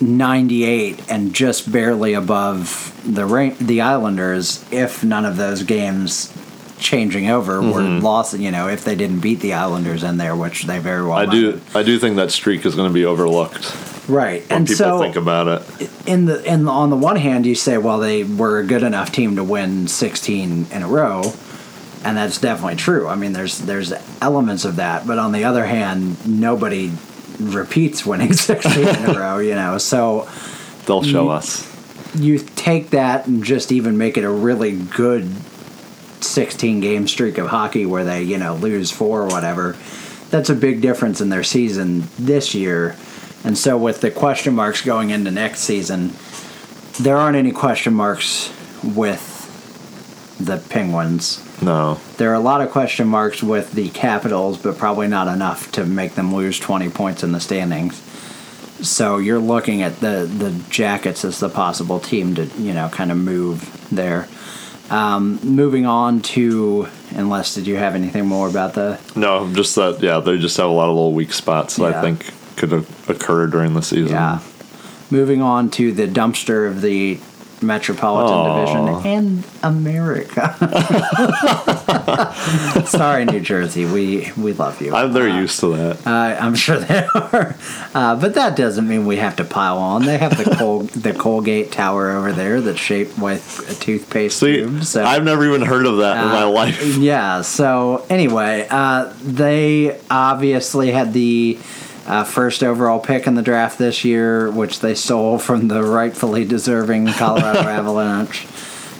ninety-eight and just barely above the rank, the Islanders if none of those games changing over were mm-hmm. lost, you know, if they didn't beat the Islanders in there, which they very well I might. do I do think that streak is going to be overlooked. Right. When and people so think about it. In the in the, on the one hand you say, well, they were a good enough team to win sixteen in a row, and that's definitely true. I mean, there's there's elements of that, but on the other hand, nobody repeats winning sixteen in a row, you know. So they'll show you, us. You take that and just even make it a really good sixteen-game streak of hockey where they, you know, lose four or whatever. That's a big difference in their season this year. And so with the question marks going into next season, there aren't any question marks with the Penguins. No. There are a lot of question marks with the Capitals, but probably not enough to make them lose twenty points in the standings. So you're looking at the, the Jackets as the possible team to, you know, kind of move there. Um, moving on to, unless, did you have anything more about the... No, just that, yeah, they just have a lot of little weak spots that yeah. I think could have occurred during the season. Yeah. Moving on to the dumpster of the Metropolitan Aww. Division and America. Sorry, New Jersey. We we love you. I'm, they're uh, used to that. Uh, I'm sure they are. Uh, but that doesn't mean we have to pile on. They have the Col- the Colgate Tower over there that's shaped with a toothpaste See, tube. So I've never even heard of that uh, in my life. Yeah. So anyway, uh, they obviously had the Uh, first overall pick in the draft this year, which they stole from the rightfully deserving Colorado Avalanche.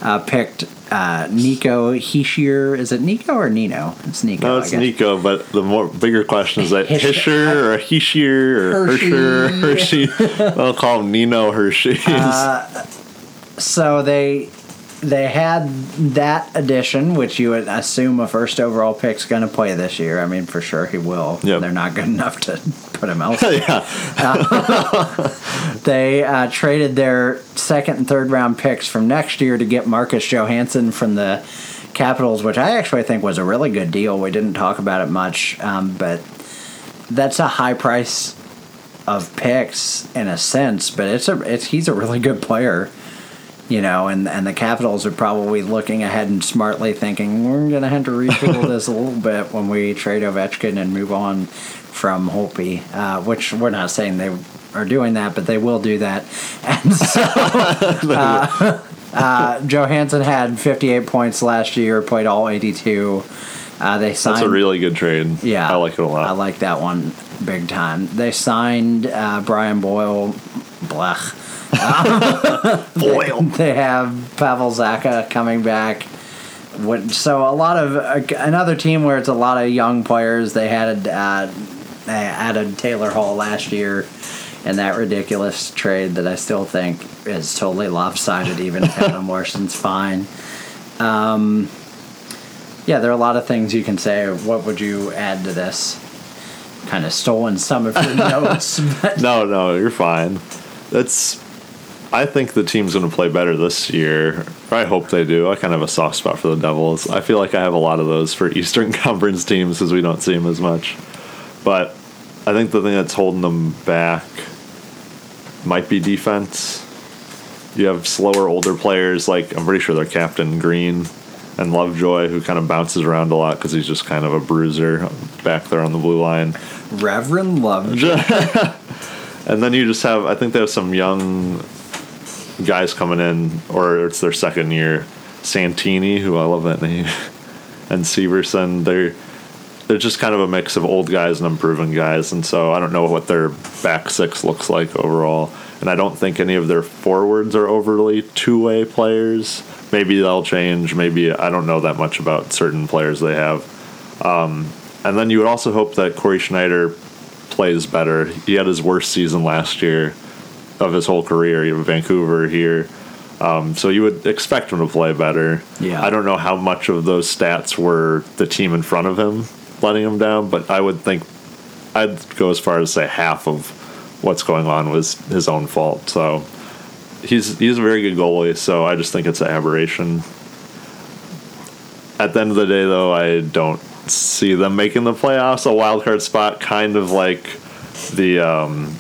Uh, picked uh, Nico Hischier. Is it Nico or Nino? It's Nico. No, it's I guess. Nico, but the more bigger question is that Hischier or Hischier or Hersher Hershey. Hershey. I'll call him Nino Hershey. Uh, so they they had that addition, which you would assume a first overall pick's going to play this year. I mean, for sure he will. Yep. They're not good enough to put him elsewhere. uh, they uh, traded their second and third round picks from next year to get Marcus Johansson from the Capitals, which I actually think was a really good deal. We didn't talk about it much, um, but that's a high price of picks in a sense, but it's a it's he's a really good player. You know, and, and the Capitals are probably looking ahead and smartly thinking, we're going to have to retool this a little bit when we trade Ovechkin and move on from Holtby, uh, which we're not saying they are doing that, but they will do that. And so uh, uh, Johansson had fifty-eight points last year, played all eighty-two. Uh, they signed, That's a really good trade. Yeah. I like it a lot. I like that one big time. They signed uh, Brian Boyle. Blech. um, Boyle. They, they have Pavel Zacha coming back. So a lot of uh, another team where it's a lot of young players. They had uh, they added Taylor Hall last year in that ridiculous trade that I still think is totally lopsided. Even if Adam Larson's fine. Um, yeah, there are a lot of things you can say. What would you add to this? Kind of stolen some of your notes. But no, no, you're fine. That's. I think the team's going to play better this year. I hope they do. I kind of have a soft spot for the Devils. I feel like I have a lot of those for Eastern Conference teams because we don't see them as much. But I think the thing that's holding them back might be defense. You have slower, older players like I'm pretty sure their captain, Green, and Lovejoy, who kind of bounces around a lot because he's just kind of a bruiser back there on the blue line. Reverend Lovejoy. And then you just have, I think they have some young guys coming in, or it's their second year. Santini, who I love that name, and Severson. They're they're just kind of a mix of old guys and unproven guys, and so I don't know what their back six looks like overall. And I don't think any of their forwards are overly two-way players. Maybe they'll change. Maybe I don't know that much about certain players they have. Um, and then you would also hope that Corey Schneider plays better. He had his worst season last year of his whole career. He had Vancouver here. Um, so you would expect him to play better. Yeah. I don't know how much of those stats were the team in front of him letting him down, but I would think I'd go as far as say half of what's going on was his own fault. So he's he's a very good goalie, so I just think it's an aberration. At the end of the day, though, I don't see them making the playoffs. A wild card spot, kind of like the um,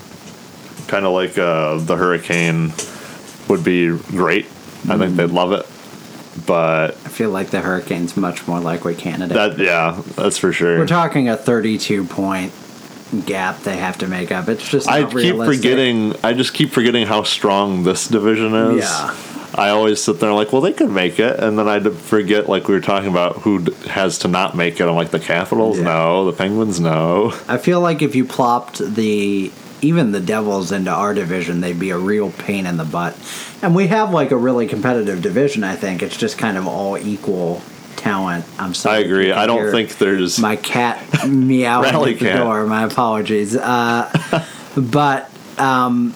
kind of like uh, the Hurricane, would be great. I mm. think they'd love it, but I feel like the Hurricane's much more likely candidate. That, yeah, that's for sure. We're talking a thirty-two point gap they have to make up. It's just not I realistic. keep forgetting. I just keep forgetting how strong this division is. Yeah. I always sit there like, well, they could make it, and then I forget, like we were talking about, who has to not make it. I'm like, the Capitals, yeah. no, the Penguins, no. I feel like if you plopped the even the Devils into our division, they'd be a real pain in the butt. And we have like a really competitive division. I think it's just kind of all equal talent. I'm sorry. I agree. I don't think there's my cat meowing at the cat. door. My apologies. Uh, but. Um,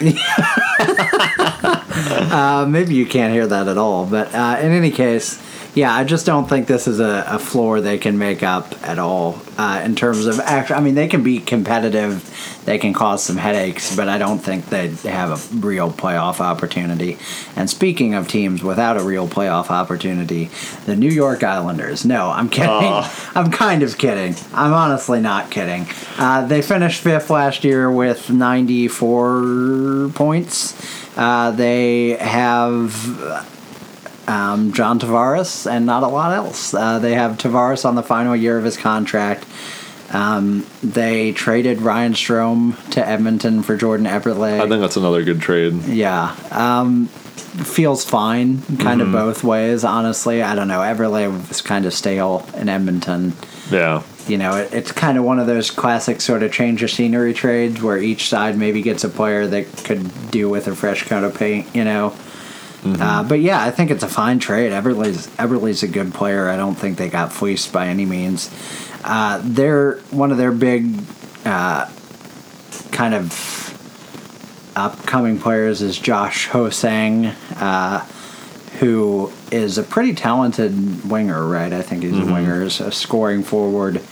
uh, maybe you can't hear that at all, but uh, in any case, yeah, I just don't think this is a, a floor they can make up at all uh, in terms of actually. I mean, they can be competitive, they can cause some headaches, but I don't think they have a real playoff opportunity. And speaking of teams without a real playoff opportunity, the New York Islanders. No, I'm kidding. Uh. I'm kind of kidding. I'm honestly not kidding. Uh, they finished fifth last year with ninety-four points. Uh, they have um, John Tavares and not a lot else. Uh, they have Tavares on the final year of his contract. Um, they traded Ryan Strome to Edmonton for Jordan Eberle. I think that's another good trade. Yeah. Um, feels fine, kind mm-hmm. of both ways, honestly. I don't know. Eberle was kind of stale in Edmonton. Yeah. You know, it, it's kind of one of those classic sort of change of scenery trades where each side maybe gets a player that could do with a fresh coat of paint, you know. Mm-hmm. Uh, but, yeah, I think it's a fine trade. Eberle's, Eberle's a good player. I don't think they got fleeced by any means. Uh, they're one of their big uh, kind of upcoming players is Josh Ho-Sang, uh, who is a pretty talented winger, right? I think he's mm-hmm. a winger, so scoring forward.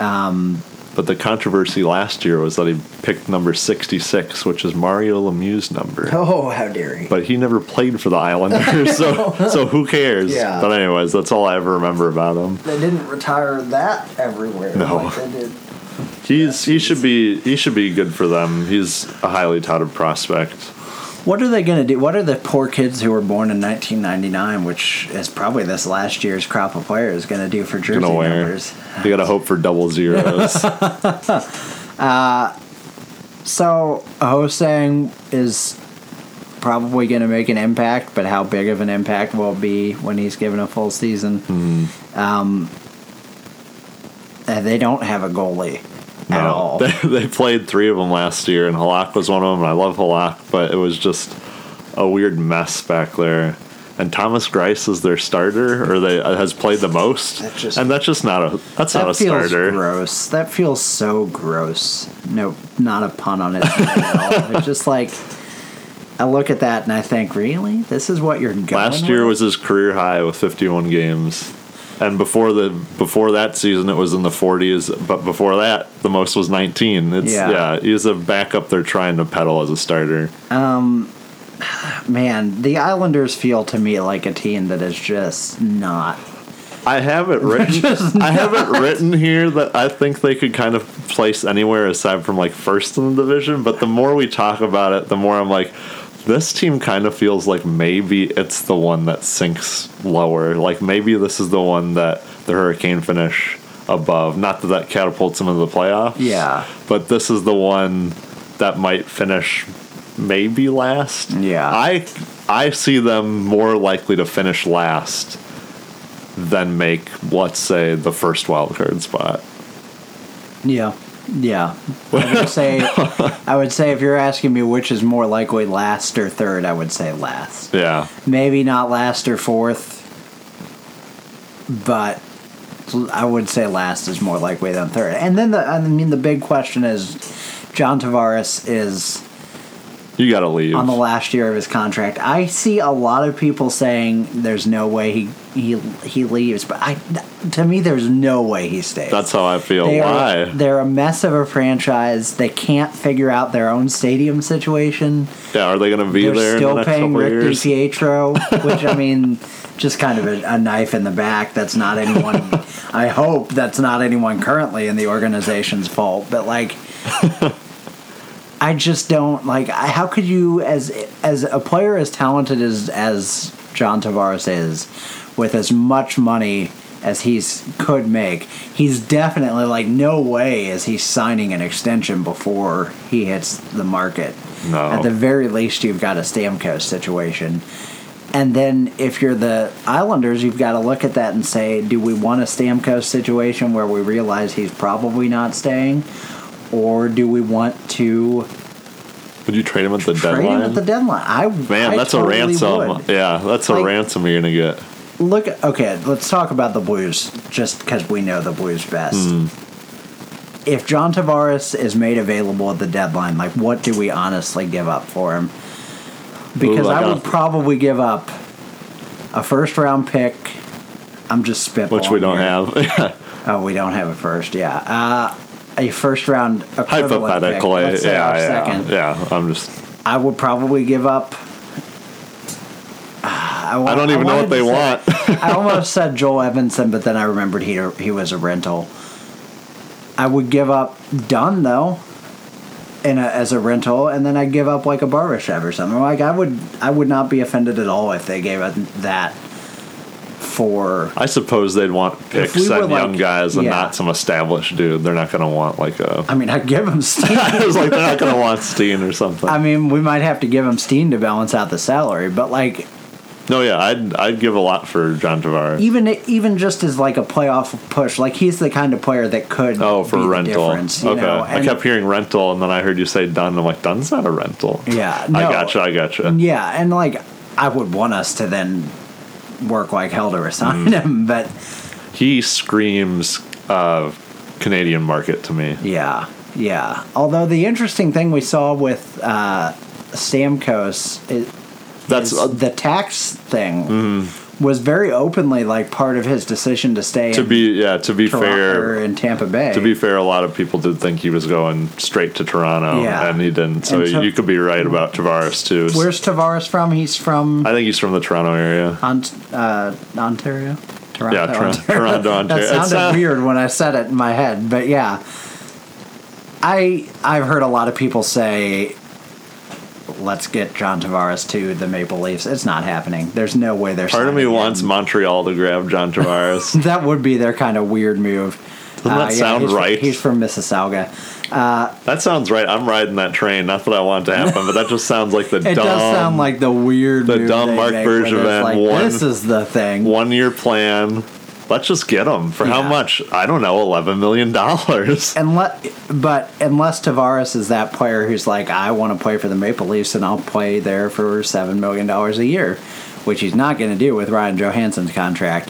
Um, but the controversy last year was that he picked number sixty-six, which is Mario Lemieux's number. Oh, how dare he. But he never played for the Islanders, so so who cares? Yeah. But anyways, that's all I ever remember about him. They didn't retire that everywhere. No. Like they did. He's, yeah, he, should be, he should be good for them. He's a highly touted prospect. What are they going to do? What are the poor kids who were born in nineteen ninety-nine, which is probably this last year's crop of players, going to do for jersey numbers? They got to hope for double zeros. uh, so, Ho-Sang is probably going to make an impact, but how big of an impact will it be when he's given a full season? Mm-hmm. Um, and they don't have a goalie. At no. all. They, they played three of them last year, and Halak was one of them, and I love Halak, but it was just a weird mess back there. And Thomas Greiss is their starter, or they uh, has played the most, that just, and that's just not a that's that not a feels starter. Gross. That feels so gross. No, not a pun on it at all. It's just like I look at that and I think, really, this is what you're going. Last year with? was his career high with fifty-one games. And before the before that season, it was in the forties. But before that, the most was nineteen. It's, yeah. yeah, he's a backup they're trying to peddle as a starter. Um, man, the Islanders feel to me like a team that is just not. I have it written. I have it written here that I think they could kind of place anywhere aside from like first in the division. But the more we talk about it, the more I'm like, this team kind of feels like maybe it's the one that sinks lower. Like maybe this is the one that the Hurricane finish above. Not that that catapults them into the playoffs. Yeah. But this is the one that might finish maybe last. Yeah. I I see them more likely to finish last then make, let's say, the first wildcard spot. Yeah. Yeah. I would say I would say if you're asking me which is more likely, last or third, I would say last. Yeah. Maybe not last or fourth, but I would say last is more likely than third. And then the I mean the big question is, John Tavares is You gotta leave. on the last year of his contract. I see a lot of people saying there's no way he he he leaves, but I to me there's no way he stays. That's how I feel. They Why? Are, they're a mess of a franchise. They can't figure out their own stadium situation. Yeah, are they gonna be they're there? Still in the next paying Rick years? DiPietro, which I mean, just kind of a, a knife in the back. That's not anyone. I hope that's not anyone currently in the organization's fault. But like. I just don't, like, I, how could you, as as a player as talented as, as John Tavares is, with as much money as he could make, he's definitely, like, no way is he signing an extension before he hits the market. No. At the very least, you've got a Stamkos situation. And then if you're the Islanders, you've got to look at that and say, do we want a Stamkos situation where we realize he's probably not staying? Or do we want to? Would you trade him at the trade deadline? Trade him at the deadline. I man, I that's totally a ransom. Would. Yeah, that's like, a ransom you're gonna get. Look, okay, let's talk about the Blues just because we know the Blues best. Mm. If John Tavares is made available at the deadline, like what do we honestly give up for him? Because Ooh, I, I would probably give up a first round pick. I'm just spitballing. Which we don't here. have. oh, we don't have a first. Yeah. Uh, A first round hypothetical, pick, let's say yeah, yeah, second. yeah. I'm just. I would probably give up. Uh, I, want, I don't even I know what they say, want. I almost said Joel Evanson, but then I remembered he he was a rental. I would give up Dunn though, in a, as a rental, and then I'd give up like a Barbashev or something. Like I would, I would not be offended at all if they gave up that. For I suppose they'd want picks we and like, young guys and yeah. not some established dude. They're not going to want like a... I mean, I'd give them Steen. I was like, they're not going to want Steen or something. I mean, we might have to give them Steen to balance out the salary, but like... No, yeah, I'd I'd give a lot for John Tavares. Even even just as like a playoff push. Like, he's the kind of player that could Oh, for be rental. The difference, you okay. know? I kept hearing rental, and then I heard you say Dunn. I'm like, Dunn's not a rental. Yeah, no. I gotcha, I gotcha. Yeah, and like, I would want us to then... work like hell to resign mm. him, but he screams uh, Canadian market to me. Yeah, yeah. Although the interesting thing we saw with uh, Stamkos is, That's, is uh, the tax thing mm. was very openly like part of his decision to stay. To in be yeah, to be Toronto fair, in Tampa Bay. To be fair, a lot of people did think he was going straight to Toronto, yeah. and he didn't. So to, you could be right about Tavares too. Where's Tavares from? He's from. I think he's from the Toronto area. Ont- uh, Ontario, Toronto. Yeah, Tor- Ontario. Toronto, Ontario. That sounded not... weird when I said it in my head, but yeah, I I've heard a lot of people say. Let's get John Tavares to the Maple Leafs. It's not happening. There's no way they're Part of me him. wants Montreal to grab John Tavares. That would be their kind of weird move. Doesn't that uh, yeah, sound he's right? From, he's from Mississauga. Uh, that sounds right. I'm riding that train. Not that I want it to happen, but that just sounds like the it dumb... It does sound like the weird The move dumb Mark Bergevin. Like, one, this is the thing. One-year plan. Let's just get him. For yeah. how much? I don't know, eleven million dollars. And let, but unless Tavares is that player who's like, I want to play for the Maple Leafs and I'll play there for seven million dollars a year, which he's not going to do with Ryan Johansen's contract,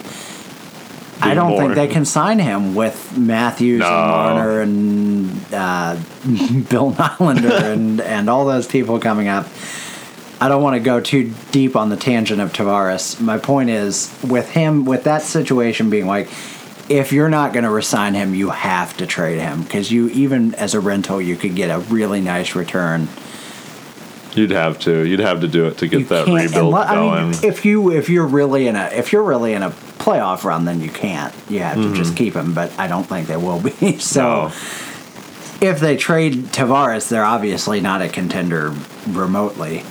Even I don't more. think they can sign him with Matthews no. and Marner and uh, Bill Nylander and, and all those people coming up. I don't want to go too deep on the tangent of Tavares. My point is, with him, with that situation being like, if you're not going to resign him, you have to trade him. Because you, even as a rental, you could get a really nice return. You'd have to. You'd have to do it to get you that rebuild unless, going. I mean, if, you, if you're really in a if you're really in a playoff run, then you can't. You have mm-hmm. to just keep him, but I don't think they will be. So... No. If they trade Tavares, they're obviously not a contender remotely.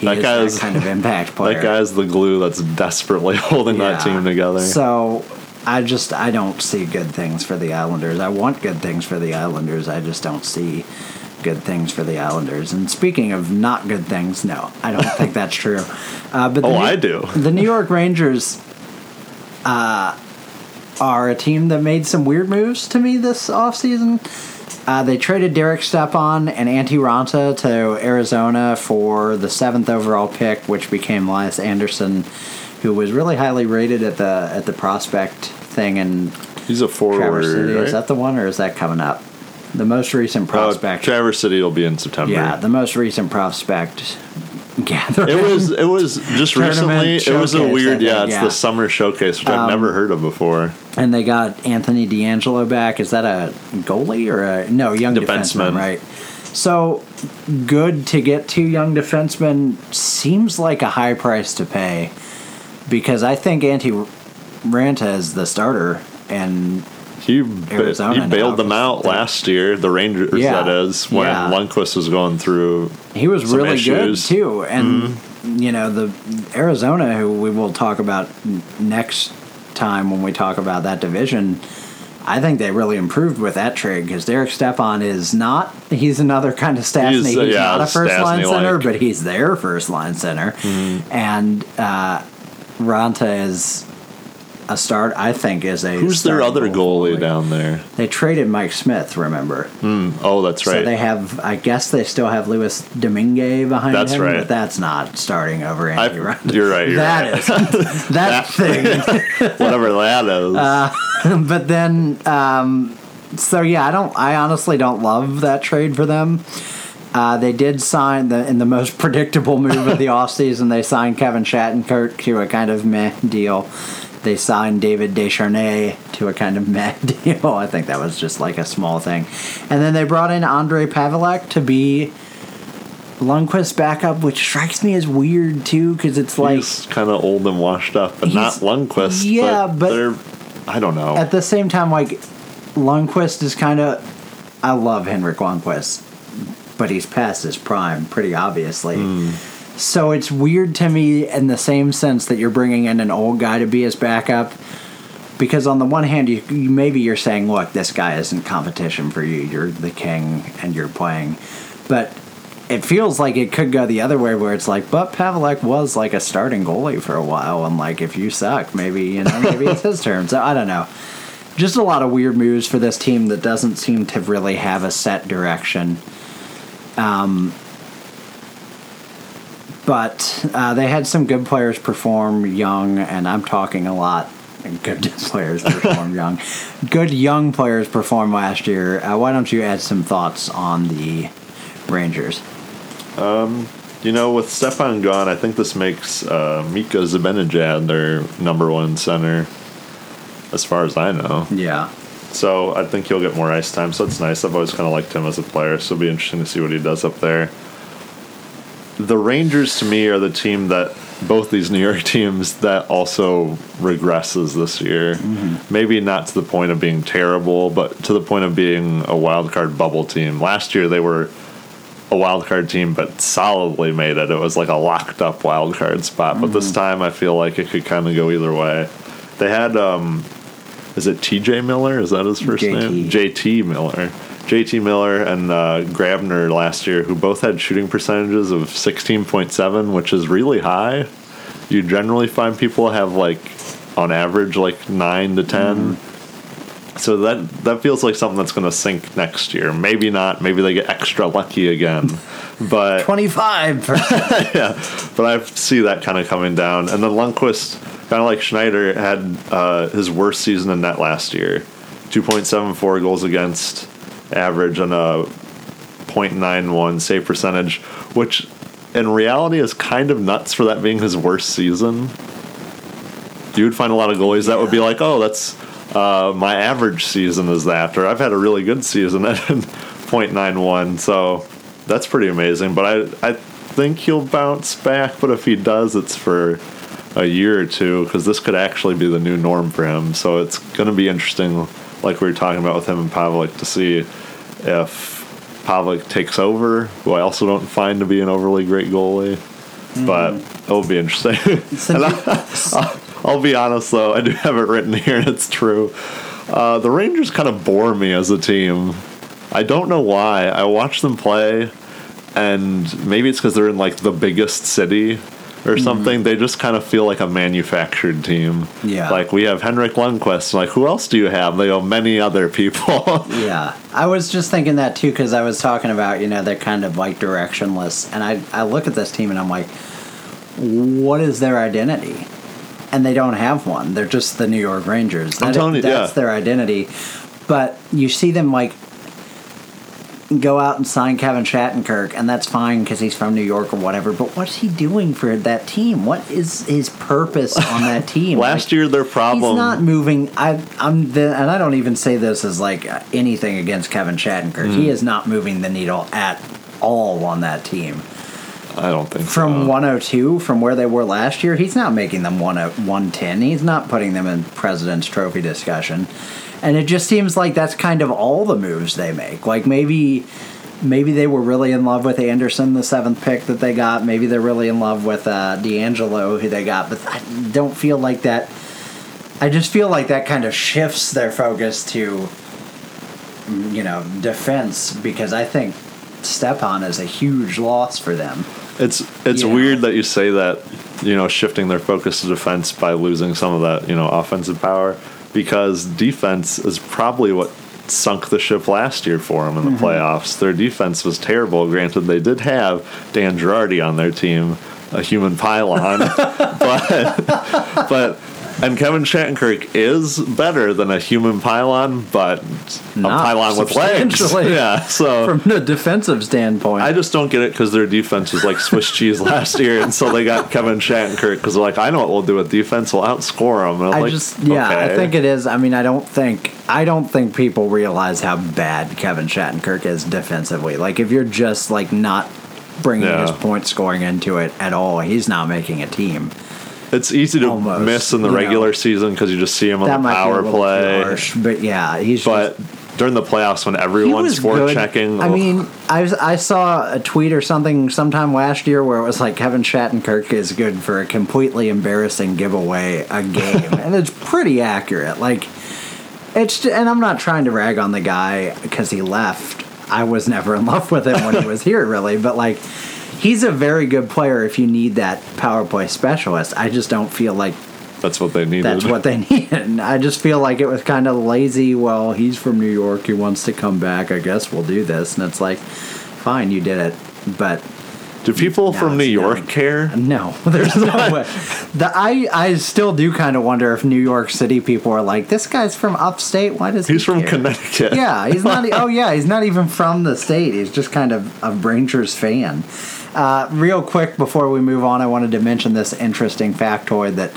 He that is guy's, that kind of impact player. That guy's the glue that's desperately holding yeah. that team together. So, I just, I don't see good things for the Islanders. I want good things for the Islanders. I just don't see good things for the Islanders. And speaking of not good things, no, I don't think that's true. Uh, but oh, New- I do. The New York Rangers... uh, are a team that made some weird moves to me this offseason. Uh, they traded Derek Stepan and Antti Raanta to Arizona for the seventh overall pick, which became Elias Anderson, who was really highly rated at the at the prospect thing. And he's a forward. Traverse City, right? Is that the one, or is that coming up? The most recent prospect. Uh, Traverse City will be in September. Yeah, the most recent prospect gathering. It was it was just recently. It was a weird. Yeah, it's yeah. the summer showcase, which um, I've never heard of before. And they got Anthony D'Angelo back. Is that a goalie or a no young defenseman? defenseman right. So good to get two young defensemen seems like a high price to pay, because I think Antti Raanta is the starter and. He, ba- he bailed them out the, last year, the Rangers, yeah, that is, when yeah. Lundqvist was going through He was some really issues. Good, too. And, mm-hmm. you know, the Arizona, who we will talk about next time when we talk about that division, I think they really improved with that trade, because Derek Stepan is not, he's another kind of Stastny. He's, he's yeah, not a first-line center, but he's their first-line center. Mm-hmm. And uh, Raanta is... A start, I think, is a. Who's their other goalie, goalie down there? They traded Mike Smith. Remember? Mm, oh, that's right. So they have. I guess they still have Luis Domingue behind that's him. That's right. But that's not starting over Antti Raanta. You're right. You're that right. is that thing. Whatever that is. Uh, but then, um, so yeah, I don't. I honestly don't love that trade for them. Uh, they did sign, the in the most predictable move of the offseason, they signed Kevin Shattenkirk to a kind of meh deal. They signed David Descharnay to a kind of meh deal. I think that was just like a small thing. And then they brought in Andre Pavelek to be Lundqvist's backup, which strikes me as weird, too, because it's like... He's kind of old and washed up, but not Lundqvist. Yeah, but... but they're, I don't know. At the same time, like, Lundqvist is kind of... I love Henrik Lundqvist, but he's past his prime, pretty obviously. Mm. So it's weird to me in the same sense that you're bringing in an old guy to be his backup, because on the one hand, you, you maybe you're saying, look, this guy isn't competition for you. You're the king and you're playing. But it feels like it could go the other way where it's like, but Pavelek was like a starting goalie for a while. And like, if you suck, maybe, you know, maybe it's his turn. So I don't know. Just a lot of weird moves for this team that doesn't seem to really have a set direction. Um... But uh, they had some good players perform young, and I'm talking a lot. Good players perform young. Good young players perform last year. Uh, why don't you add some thoughts on the Rangers? Um, you know, with Stepan gone, I think this makes uh, Mika Zibanejad their number one center, as far as I know. Yeah. So I think he'll get more ice time, so it's nice. I've always kind of liked him as a player, so it'll be interesting to see what he does up there. The Rangers, to me, are the team that both these New York teams that also regresses this year. Mm-hmm. Maybe not to the point of being terrible, but to the point of being a wild card bubble team. Last year, they were a wild card team, but solidly made it. It was like a locked up wild card spot. Mm-hmm. But this time, I feel like it could kind of go either way. They had, um, is it T J Miller? Is that his first name? J T Miller. J T Miller and uh, Grabner last year, who both had shooting percentages of sixteen point seven, which is really high. You generally find people have, like, on average, like nine to ten. Mm-hmm. So that that feels like something that's going to sink next year. Maybe not. Maybe they get extra lucky again. But twenty-five percent. Yeah, but I see that kind of coming down. And then Lundqvist, kind of like Schneider, had uh, his worst season in net last year. two point seven four goals against... average on a point nine one save percentage, which in reality is kind of nuts for that being his worst season. You would find a lot of goalies that would be like, oh, that's uh, my average season is that, or I've had a really good season at point nine one, so that's pretty amazing. But I, I think he'll bounce back, but if he does, it's for a year or two, because this could actually be the new norm for him, so it's going to be interesting, like we were talking about with him and Pavelek, to see if Pavelek takes over, who I also don't find to be an overly great goalie. Mm-hmm. But it'll be interesting. And I, I'll be honest, though, I do have it written here, and it's true. Uh, the Rangers kind of bore me as a team. I don't know why. I watch them play, and maybe it's because they're in, like, the biggest city. or something. Mm. They just kind of feel like a manufactured team. Yeah. Like, we have Henrik Lundqvist. Like, who else do you have? They have many other people. Yeah. I was just thinking that, too, because I was talking about, you know, they're kind of, like, directionless. And I, I look at this team, and I'm like, what is their identity? And they don't have one. They're just the New York Rangers. That, I'm telling you, that's yeah. their identity. But you see them, like, go out and sign Kevin Shattenkirk, and that's fine because he's from New York or whatever, but what's he doing for that team? What is his purpose on that team? Last like, year, their problem... He's not moving... I, I'm the, and I don't even say this as, like, anything against Kevin Shattenkirk. Mm. He is not moving the needle at all on that team. I don't think from so. From one oh two, from where they were last year, he's not making them one ten. He's not putting them in President's Trophy discussion. And it just seems like that's kind of all the moves they make. Like, maybe maybe they were really in love with Anderson, the seventh pick that they got. Maybe they're really in love with uh, D'Angelo, who they got. But I don't feel like that. I just feel like that kind of shifts their focus to, you know, defense, because I think Stepan is a huge loss for them. It's it's yeah. weird that you say that, you know, shifting their focus to defense by losing some of that, you know, offensive power, because defense is probably what sunk the ship last year for them in the mm-hmm. playoffs. Their defense was terrible. Granted, they did have Dan Girardi on their team, a human pylon, but but and Kevin Shattenkirk is better than a human pylon, but not a pylon with legs. Yeah, so from a defensive standpoint, I just don't get it, because their defense was like Swiss cheese last year, and so they got Kevin Shattenkirk because they're like, I know what we'll do with defense, we'll outscore them. And I like, just, yeah, okay. I think it is. I mean, I don't think I don't think people realize how bad Kevin Shattenkirk is defensively. Like, if you're just like not bringing yeah. his point scoring into it at all, he's not making a team. It's easy to Almost, miss in the regular know, season because you just see him on that the might power be a play. Harsh, but yeah, he's. But just, during the playoffs, when everyone's forechecking, I mean, I was, I saw a tweet or something sometime last year where it was like, Kevin Shattenkirk is good for a completely embarrassing giveaway a game, and it's pretty accurate. Like, it's, and I'm not trying to rag on the guy because he left. I was never in love with him when he was here, really, but like. He's a very good player if you need that power play specialist. I just don't feel like... That's what they needed. That's what they needed. I just feel like it was kind of lazy. Well, he's from New York. He wants to come back. I guess we'll do this. And it's like, fine, you did it. But... Do people no, from New York not, care? No, there's no way. The, I, I still do kind of wonder if New York City people are like, this guy's from upstate. Why does he's he He's from Connecticut. Yeah, he's not. Oh, yeah, he's not even from the state. He's just kind of a Rangers fan. Uh, real quick, before we move on, I wanted to mention this interesting factoid that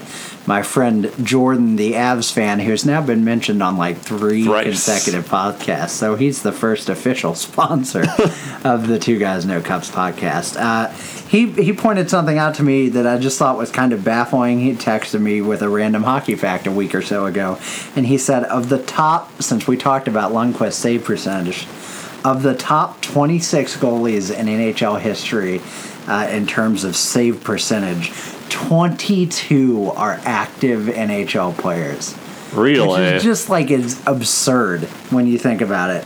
my friend Jordan, the Avs fan, who's now been mentioned on like three Thrice. consecutive podcasts, so he's the first official sponsor of the Two Guys No Cups podcast. Uh, he he pointed something out to me that I just thought was kind of baffling. He texted me with a random hockey fact a week or so ago, and he said, of the top, since we talked about Lundqvist save percentage, of the top twenty-six goalies in N H L history uh, in terms of save percentage, twenty-two are active N H L players. Really? Which is just like, it's absurd when you think about it.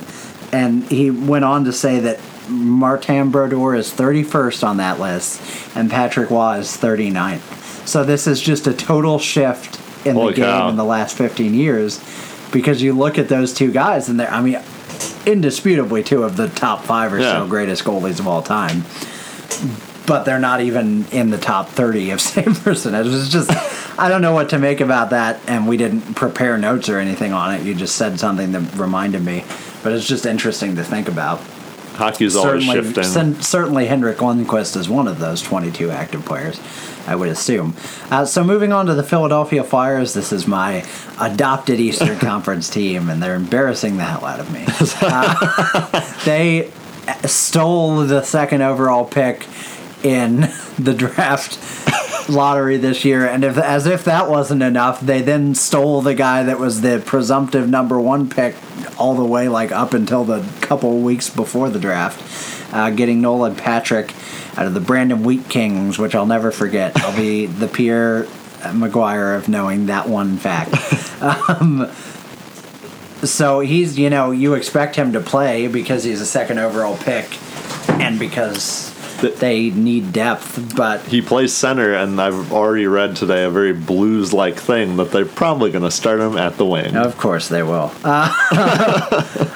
And he went on to say that Martin Brodeur is thirty-first on that list, and Patrick Waugh is thirty-ninth. So this is just a total shift in Holy the game cow. in the last fifteen years, because you look at those two guys, and they're, I mean, indisputably two of the top five or yeah. so greatest goalies of all time. But they're not even in the top thirty of save percentage. It's just, I don't know what to make about that, and we didn't prepare notes or anything on it. You just said something that reminded me. But it's just interesting to think about. Hockey's always shifting. Sen- certainly Henrik Lundqvist is one of those twenty-two active players, I would assume. Uh, so moving on to the Philadelphia Flyers, this is my adopted Eastern Conference team, and they're embarrassing the hell out of me. Uh, they stole the second overall pick in the draft lottery this year, and if as if that wasn't enough, they then stole the guy that was the presumptive number one pick all the way, like, up until the couple weeks before the draft, uh, getting Nolan Patrick out of the Brandon Wheat Kings, which I'll never forget. I'll be the Pierre Maguire of knowing that one fact. Um, so he's, you know, you expect him to play because he's a second overall pick, and because... that they need depth, but... He plays center, and I've already read today a very Blues-like thing that they're probably going to start him at the wing. Of course they will. Uh,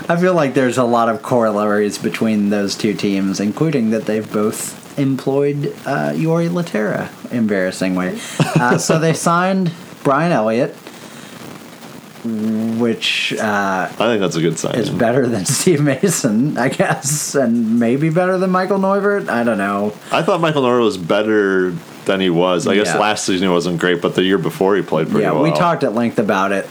I feel like there's a lot of corollaries between those two teams, including that they've both employed uh, Yuri Laterra, embarrassingly. Uh, so they signed Brian Elliott, which uh, I think that's a good sign. Is better than Steve Mason, I guess, and maybe better than Michael Neuvert. I don't know. I thought Michael Neuvert was better than he was. I yeah. guess last season he wasn't great, but the year before he played pretty yeah, well. Yeah, we talked at length about it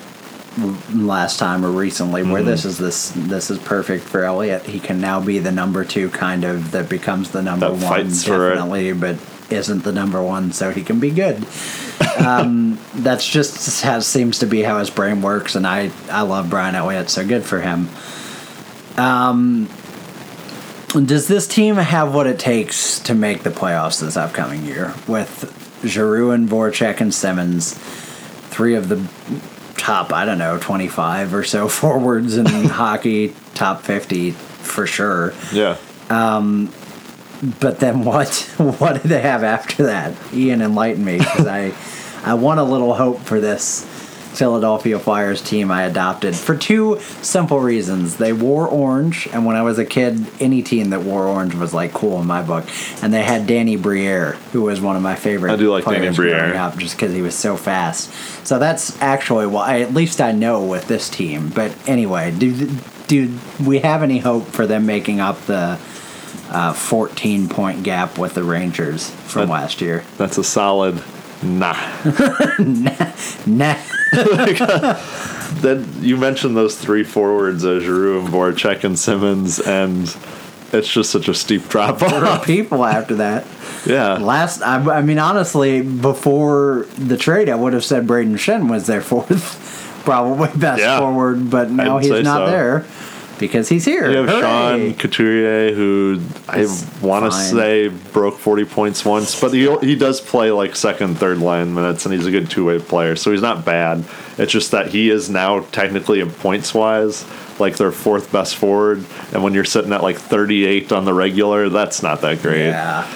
last time or recently, where mm. this is this this is perfect for Elliott. He can now be the number two, kind of, that becomes the number that one, fights definitely, for it. But isn't the number one, so he can be good. Um, that's just how seems to be how his brain works, and I, I love Brian Elliott, so good for him. Um, does this team have what it takes to make the playoffs this upcoming year? With Giroux and Voracek and Simmons, three of the top, I don't know, twenty-five or so forwards in hockey, top fifty for sure. Yeah. Um, but then what? What do they have after that? Ian, enlighten me, because I, I want a little hope for this Philadelphia Flyers team I adopted for two simple reasons. They wore orange, and when I was a kid, any team that wore orange was like cool in my book. And they had Danny Briere, who was one of my favorite. I do like Danny Briere, up just because he was so fast. So that's actually why. At least I know with this team. But anyway, do do we have any hope for them making up the Uh, fourteen-point gap with the Rangers from that, last year? That's a solid nah. nah. Nah. Then you mentioned those three forwards, uh, Giroux and Voracek and Simmons, and it's just such a steep drop-off. Three people after that. Yeah. Last, I, I mean, honestly, before the trade, I would have said Braden Shen was their fourth, probably best yeah. forward, but no, he's not so. there. Because he's here. You have Hooray. Sean Couturier, who I want to say broke forty points once, but he he does play like second, third line minutes, and he's a good two-way player, so he's not bad. It's just that he is now technically in points-wise like their fourth best forward, and when you're sitting at like thirty-eight on the regular, that's not that great. Yeah,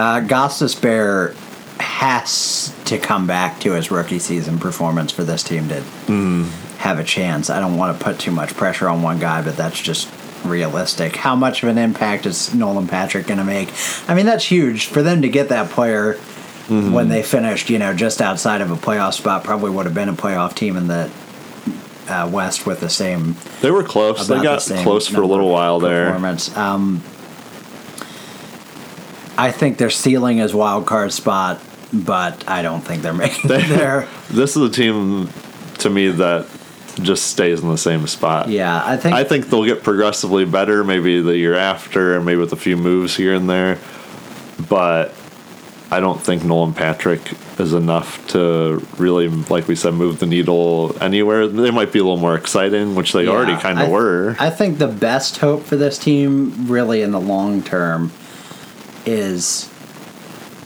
uh, Gostisbehere has to come back to his rookie season performance for this team to mm. have a chance. I don't want to put too much pressure on one guy, but that's just realistic. How much of an impact is Nolan Patrick going to make? I mean, that's huge. For them to get that player mm-hmm. when they finished, you know, just outside of a playoff spot, probably would have been a playoff team in the uh, West with the same. They were close. They got the close for a little while there. Um, I think their ceiling is wild card spot, but I don't think they're making it there. This is a team, to me, that just stays in the same spot. Yeah, I think I think they'll get progressively better maybe the year after, and maybe with a few moves here and there. But I don't think Nolan Patrick is enough to really, like we said, move the needle anywhere. They might be a little more exciting, which they yeah, already kind of were. I think the best hope for this team, really in the long term, is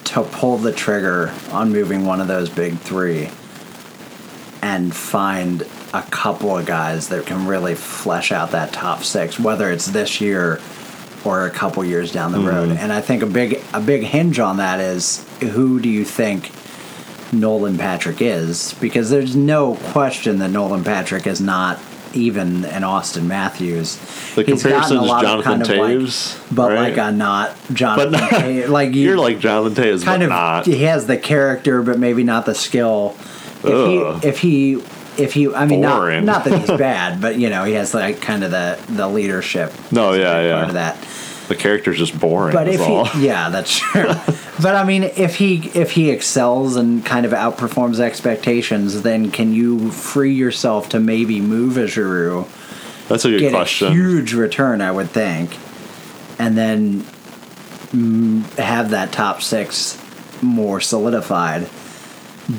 to pull the trigger on moving one of those big three and find a couple of guys that can really flesh out that top six, whether it's this year or a couple years down the mm-hmm. road. And I think a big a big hinge on that is, who do you think Nolan Patrick is? Because there's no question that Nolan Patrick is not even an Austin Matthews. The He's comparison is Jonathan kind of Taves. Like, but right? like a not Jonathan but not, Taves. Like you, You're like Jonathan Taves, kind but of, not. He has the character, but maybe not the skill. If he, if he... If he, I mean, not, not that he's bad, but, you know, he has, like, kind of the, the leadership. No, yeah, yeah. Part of that. The character's just boring. But if all. He, yeah, that's true. But, I mean, if he if he excels and kind of outperforms expectations, then can you free yourself to maybe move a Giroux? That's a good get question. A huge return, I would think. And then have that top six more solidified.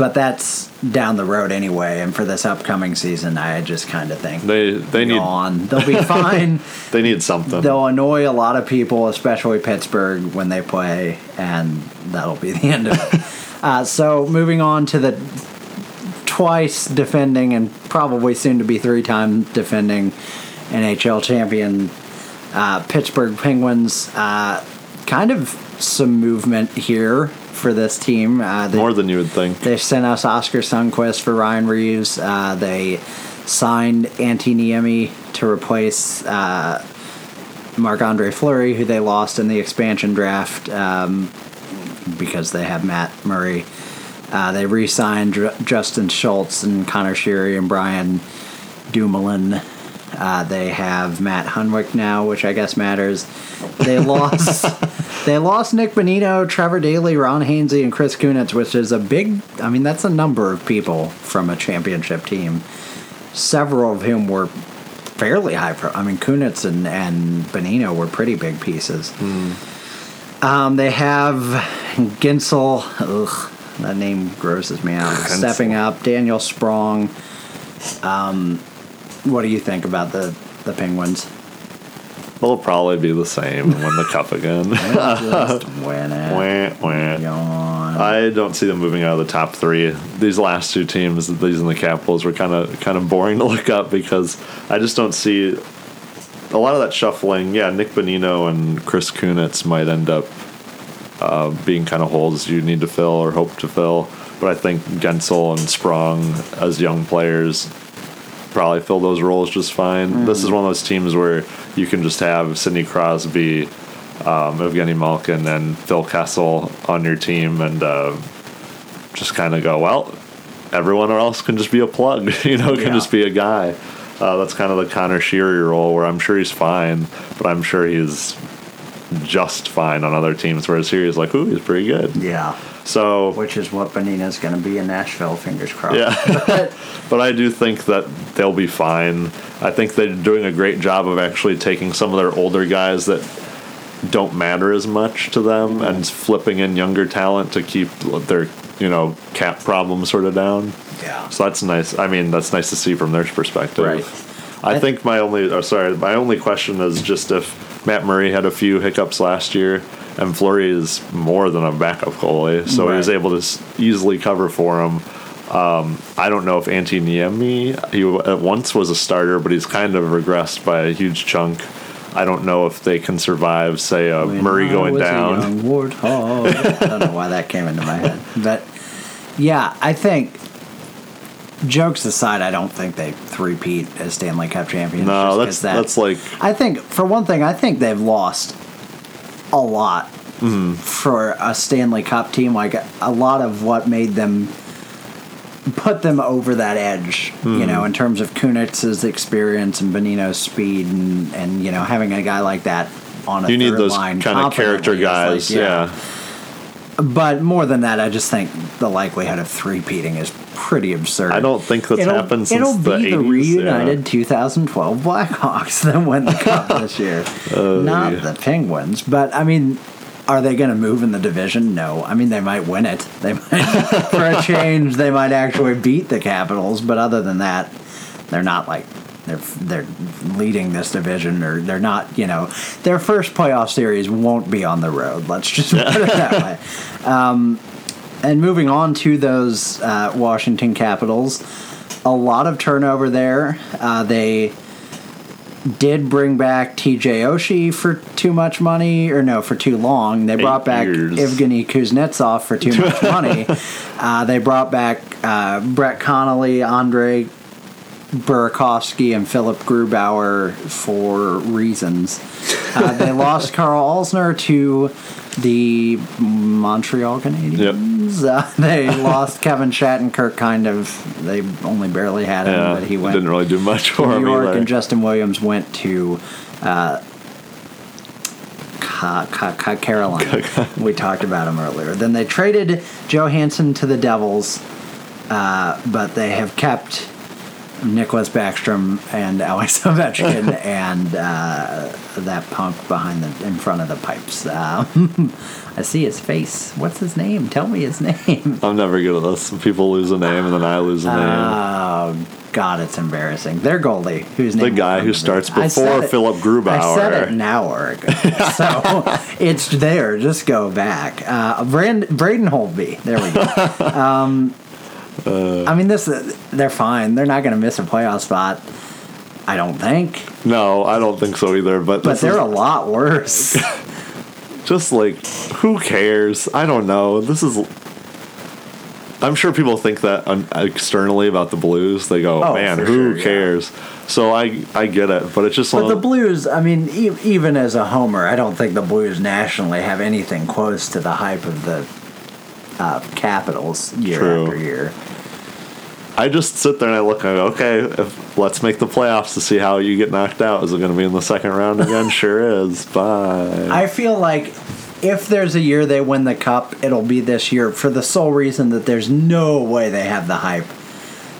But that's down the road anyway, and for this upcoming season, I just kind of think they they need on. They'll be fine. They need something. They'll annoy a lot of people, especially Pittsburgh, when they play, and that'll be the end of it. uh, so moving on to the twice defending and probably soon to be three-time defending N H L champion uh, Pittsburgh Penguins. Uh, kind of some movement here for this team. Uh, they, More than you would think. They sent us Oscar Sundquist for Ryan Reeves. Uh, they signed Antti Niemi to replace uh, Marc-Andre Fleury, who they lost in the expansion draft um, because they have Matt Murray. Uh, they re-signed J- Justin Schultz and Connor Sheary and Brian Dumoulin. Uh, they have Matt Hunwick now, which I guess matters. They lost They lost Nick Bonino, Trevor Daley, Ron Hainsey, and Chris Kunitz, which is a big... I mean, that's a number of people from a championship team, several of whom were fairly high... Pro- I mean, Kunitz and, and Bonino were pretty big pieces. Mm. Um, they have Gensel... Ugh, that name grosses me out. Gensel. Stepping up, Daniel Sprong... Um... What do you think about the, the Penguins? They'll probably be the same and win the cup again. Just win it. Wah, wah. Yawn. I don't see them moving out of the top three. These last two teams, these and the Capitals, were kind of kind of boring to look up because I just don't see a lot of that shuffling. Yeah, Nick Bonino and Chris Kunitz might end up uh, being kind of holes you need to fill or hope to fill. But I think Gensel and Sprong, as young players, probably fill those roles just fine. Mm. This is one of those teams where you can just have Sidney Crosby, um, Evgeny Malkin, and Phil Kessel on your team and uh, just kind of go, well, everyone else can just be a plug, you know, can yeah. just be a guy. Uh, that's kind of the Connor Sheary role where I'm sure he's fine, but I'm sure he's just fine on other teams, whereas here he's like, ooh, he's pretty good. Yeah. So, which is what Benina's going to be in Nashville, fingers crossed. Yeah. But I do think that they'll be fine. I think they're doing a great job of actually taking some of their older guys that don't matter as much to them mm-hmm. and flipping in younger talent to keep their, you know, cap problem sort of down. Yeah. So that's nice. I mean, that's nice to see from their perspective. Right. I, I think th- my only, oh, sorry, my only question is just if Matt Murray had a few hiccups last year. And Fleury is more than a backup goalie, so right. he was able to easily cover for him. Um, I don't know if Antti Niemi, he at once was a starter, but he's kind of regressed by a huge chunk. I don't know if they can survive, say, a when Murray I going was down. A young warthog. I don't know why that came into my head. But, yeah, I think... Jokes aside, I don't think they three-peat as Stanley Cup champions. No, that's, that, that's like... I think, for one thing, I think they've lost... a lot mm-hmm. for a Stanley Cup team. Like, a lot of what made them put them over that edge, mm-hmm. you know, in terms of Kunitz's experience and Bonino's speed and, and you know, having a guy like that on a you third line. You need those kind of character guys, like, yeah. yeah. But more than that, I just think the likelihood of three-peating is pretty absurd. I don't think that's it'll, happened since it'll the It'll be eighties, the reunited yeah. twenty twelve Blackhawks that won the cup this year, oh, not yeah. the Penguins. But, I mean, are they going to move in the division? No. I mean, they might win it. They might, for a change, they might actually beat the Capitals. But other than that, they're not like... They're they're leading this division, or they're not. You know, their first playoff series won't be on the road. Let's just yeah. put it that way. Um, and moving on to those uh, Washington Capitals, a lot of turnover there. Uh, they did bring back T J Oshie for too much money, or no, for too long. They Eight brought back years. Evgeny Kuznetsov for too much money. Uh, they brought back uh, Brett Connolly, Andre Burakovsky, and Philip Grubauer for reasons. Uh, they lost Carl Alzner to the Montreal Canadiens. Yep. Uh, they lost Kevin Shattenkirk, kind of. They only barely had him, yeah, but he went. Didn't really do much for him. New York either. And Justin Williams went to uh, Ca- Ca- Ca- Carolina. We talked about him earlier. Then they traded Johansson to the Devils, uh, but they have kept Nicholas Backstrom and Alex Ovechkin and uh, that punk behind the in front of the pipes. Um, I see his face. What's his name? Tell me his name. I'm never good at this. People lose a name and then I lose a name. Oh God, it's embarrassing. Their goalie, whose name the guy who starts before Philip Grubauer. I said it an hour ago, so it's there. Just go back. Uh, Brand, Braden Holtby. There we go. Um, Uh, I mean, this they're fine. They're not going to miss a playoff spot, I don't think. No, I don't think so either. But, but they're is, a lot worse. Just like, who cares? I don't know. This is. I'm sure people think that externally about the Blues. They go, oh, man, who sure, cares? Yeah. So I I get it, but it's just. But the Blues, I mean, e- even as a homer, I don't think the Blues nationally have anything close to the hype of the uh, Capitals year True. after year. I just sit there and I look and I go, okay, if, let's make the playoffs to see how you get knocked out. Is it going to be in the second round again? Sure is. Bye. I feel like if there's a year they win the Cup, it'll be this year for the sole reason that there's no way they have the hype.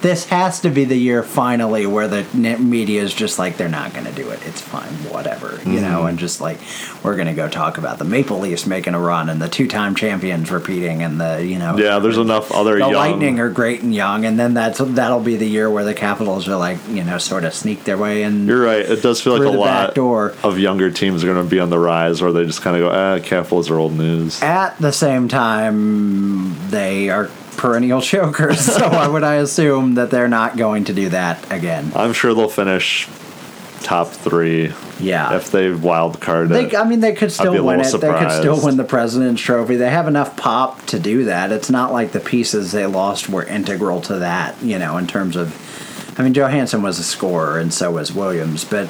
This has to be the year finally where the media is just like, they're not going to do it. It's fine, whatever, you mm-hmm. know, and just like, we're going to go talk about the Maple Leafs making a run and the two-time champions repeating and the, you know. Yeah, there's enough other young. The Lightning are great and young, and then that's that'll be the year where the Capitals are like, you know, sort of sneak their way in. You're right. It does feel like a lot of younger teams are going to be on the rise where they just kind of go, ah, Capitals are old news. At the same time, they are perennial chokers, so why would I assume that they're not going to do that again? I'm sure they'll finish top three. Yeah, if they wild card it. They, I mean, they could still win it. Surprised. They could still win the President's Trophy. They have enough pop to do that. It's not like the pieces they lost were integral to that, you know, in terms of, I mean, Johansson was a scorer and so was Williams, but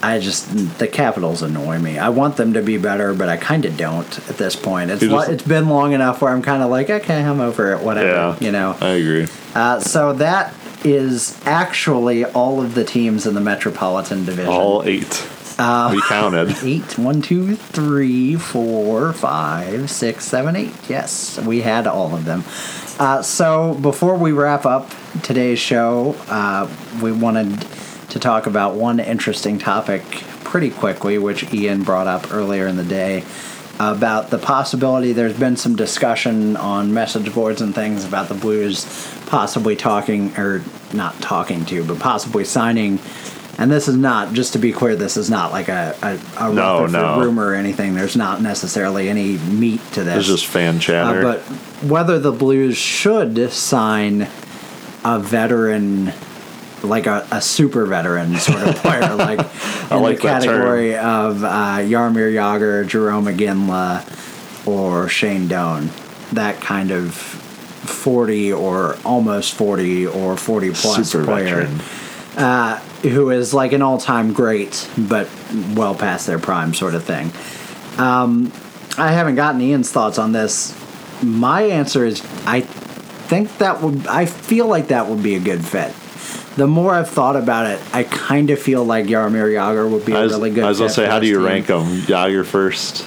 I just, the Capitals annoy me. I want them to be better, but I kind of don't at this point. It's lo- it's been long enough where I'm kind of like, okay, I'm over it, whatever, yeah, you know. I agree. Uh, so that is actually all of the teams in the Metropolitan Division. All eight. Uh, we counted. Eight. One, two, three, four, five, six, seven, eight. Yes, we had all of them. Uh, so before we wrap up today's show, uh, we wanted to talk about one interesting topic pretty quickly, which Ian brought up earlier in the day, about the possibility. There's been some discussion on message boards and things about the Blues possibly talking, or not talking to, but possibly signing. And this is not, just to be clear, this is not like a, a, a no, no. rumor or anything. There's not necessarily any meat to this. It's just fan chatter. Uh, but whether the Blues should sign a veteran, like a, a super veteran sort of player, like in like the category of uh, Jaromir Jagr, Jarome Iginla, or Shane Doan, that kind of forty or almost forty or forty plus super player uh, who is like an all-time great but well past their prime sort of thing. Um, I haven't gotten Ian's thoughts on this. My answer is I think that would, I feel like that would be a good fit. The more I've thought about it, I kind of feel like Jaromir Jagr would be a was, really good. I was going to say, how do you team. rank them? Jagr first?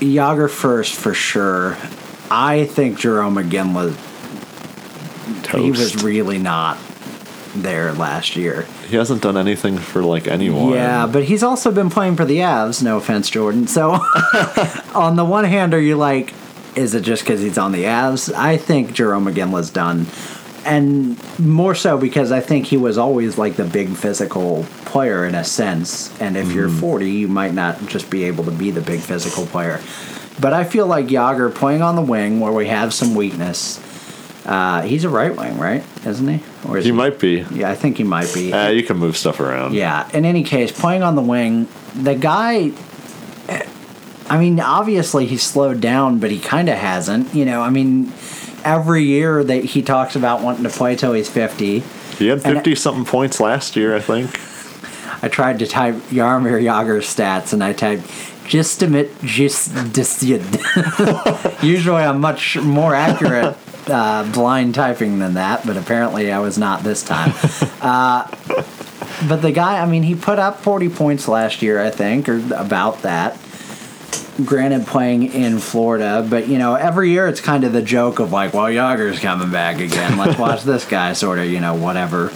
Jagr first, for sure. I think Jarome Iginla, Toast. he was really not there last year. He hasn't done anything for, like, anyone. Yeah, but he's also been playing for the Avs, no offense, Jordan. So, on the one hand, are you like, is it just because he's on the Avs? I think Jarome Iginla's done. And more so because I think he was always like the big physical player in a sense. And if mm. you're forty, you might not just be able to be the big physical player. But I feel like Jagr playing on the wing where we have some weakness. Uh, he's a right wing, right? Isn't he? Or is he, he might be. Yeah, I think he might be. Uh, you can move stuff around. Yeah. In any case, playing on the wing, the guy, I mean, obviously he's slowed down, but he kind of hasn't. You know, I mean, every year that he talks about wanting to play till he's fifty. He had fifty-something points last year, I think. I tried to type Jaromir Jagr's stats, and I typed just admit just just. Usually I'm much more accurate uh, blind typing than that, but apparently I was not this time. Uh, but the guy, I mean, he put up forty points last year, I think, or about that. Granted, playing in Florida, but, you know, every year it's kind of the joke of, like, well, Jagr's coming back again. Let's watch this guy sort of, you know, whatever,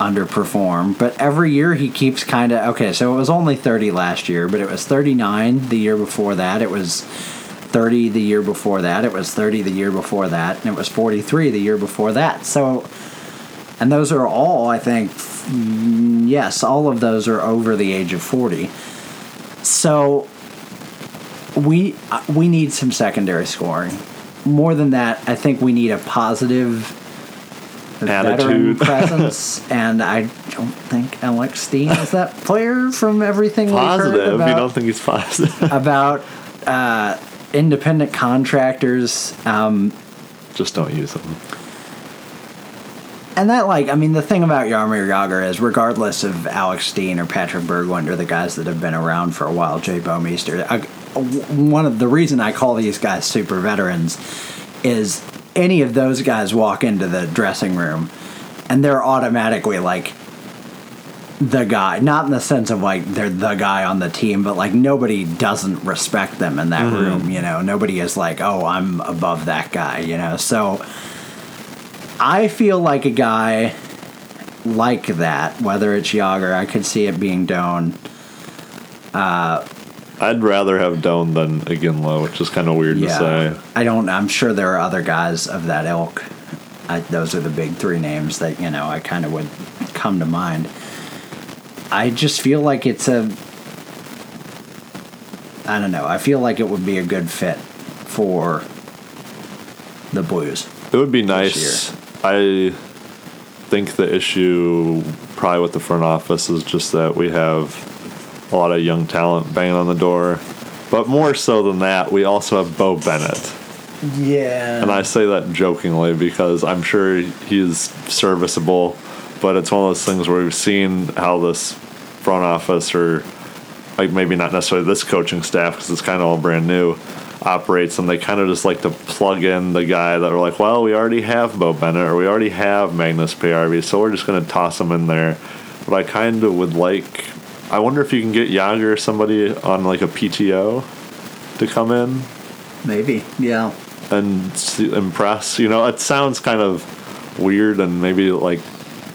underperform. But every year he keeps kind of, okay, so it was only thirty last year, but it was thirty-nine the year before that. It was thirty the year before that. It was thirty the year before that. And it was forty-three the year before that. So, and those are all, I think, yes, all of those are over the age of forty. So We we need some secondary scoring. More than that, I think we need a positive attitude, presence, and I don't think Alex Steen is that player from everything positive. We've heard about. You don't think he's positive about uh, independent contractors? Um, Just don't use them. And that, like, I mean, the thing about Jaromir Jagr is, regardless of Alex Steen or Patrick Berglund, the guys that have been around for a while, Jay Bomeister, I, one of the reason I call these guys super veterans is any of those guys walk into the dressing room and they're automatically, like, the guy. Not in the sense of, like, they're the guy on the team, but, like, nobody doesn't respect them in that mm-hmm. room, you know? Nobody is like, oh, I'm above that guy, you know? So I feel like a guy like that, whether it's Jagr, I could see it being Doan. Uh, I'd rather have Doan than Iginla, which is kind of weird yeah, to say. I don't. I'm sure there are other guys of that ilk. I, those are the big three names that, you know, I kind of would come to mind. I just feel like it's a. I don't know. I feel like it would be a good fit for the Blues. It would be nice. I think the issue probably with the front office is just that we have a lot of young talent banging on the door. But more so than that, we also have Bo Bennett. Yeah. And I say that jokingly because I'm sure he's serviceable, but it's one of those things where we've seen how this front office, or like maybe not necessarily this coaching staff because it's kind of all brand new, operates, and they kind of just like to plug in the guy that are like, well, we already have Bo Bennett or we already have Magnus P R V, so we're just going to toss him in there. But I kind of would like, I wonder if you can get Jagr or somebody on like a P T O to come in. Maybe, yeah. And see, impress, you know, it sounds kind of weird and maybe like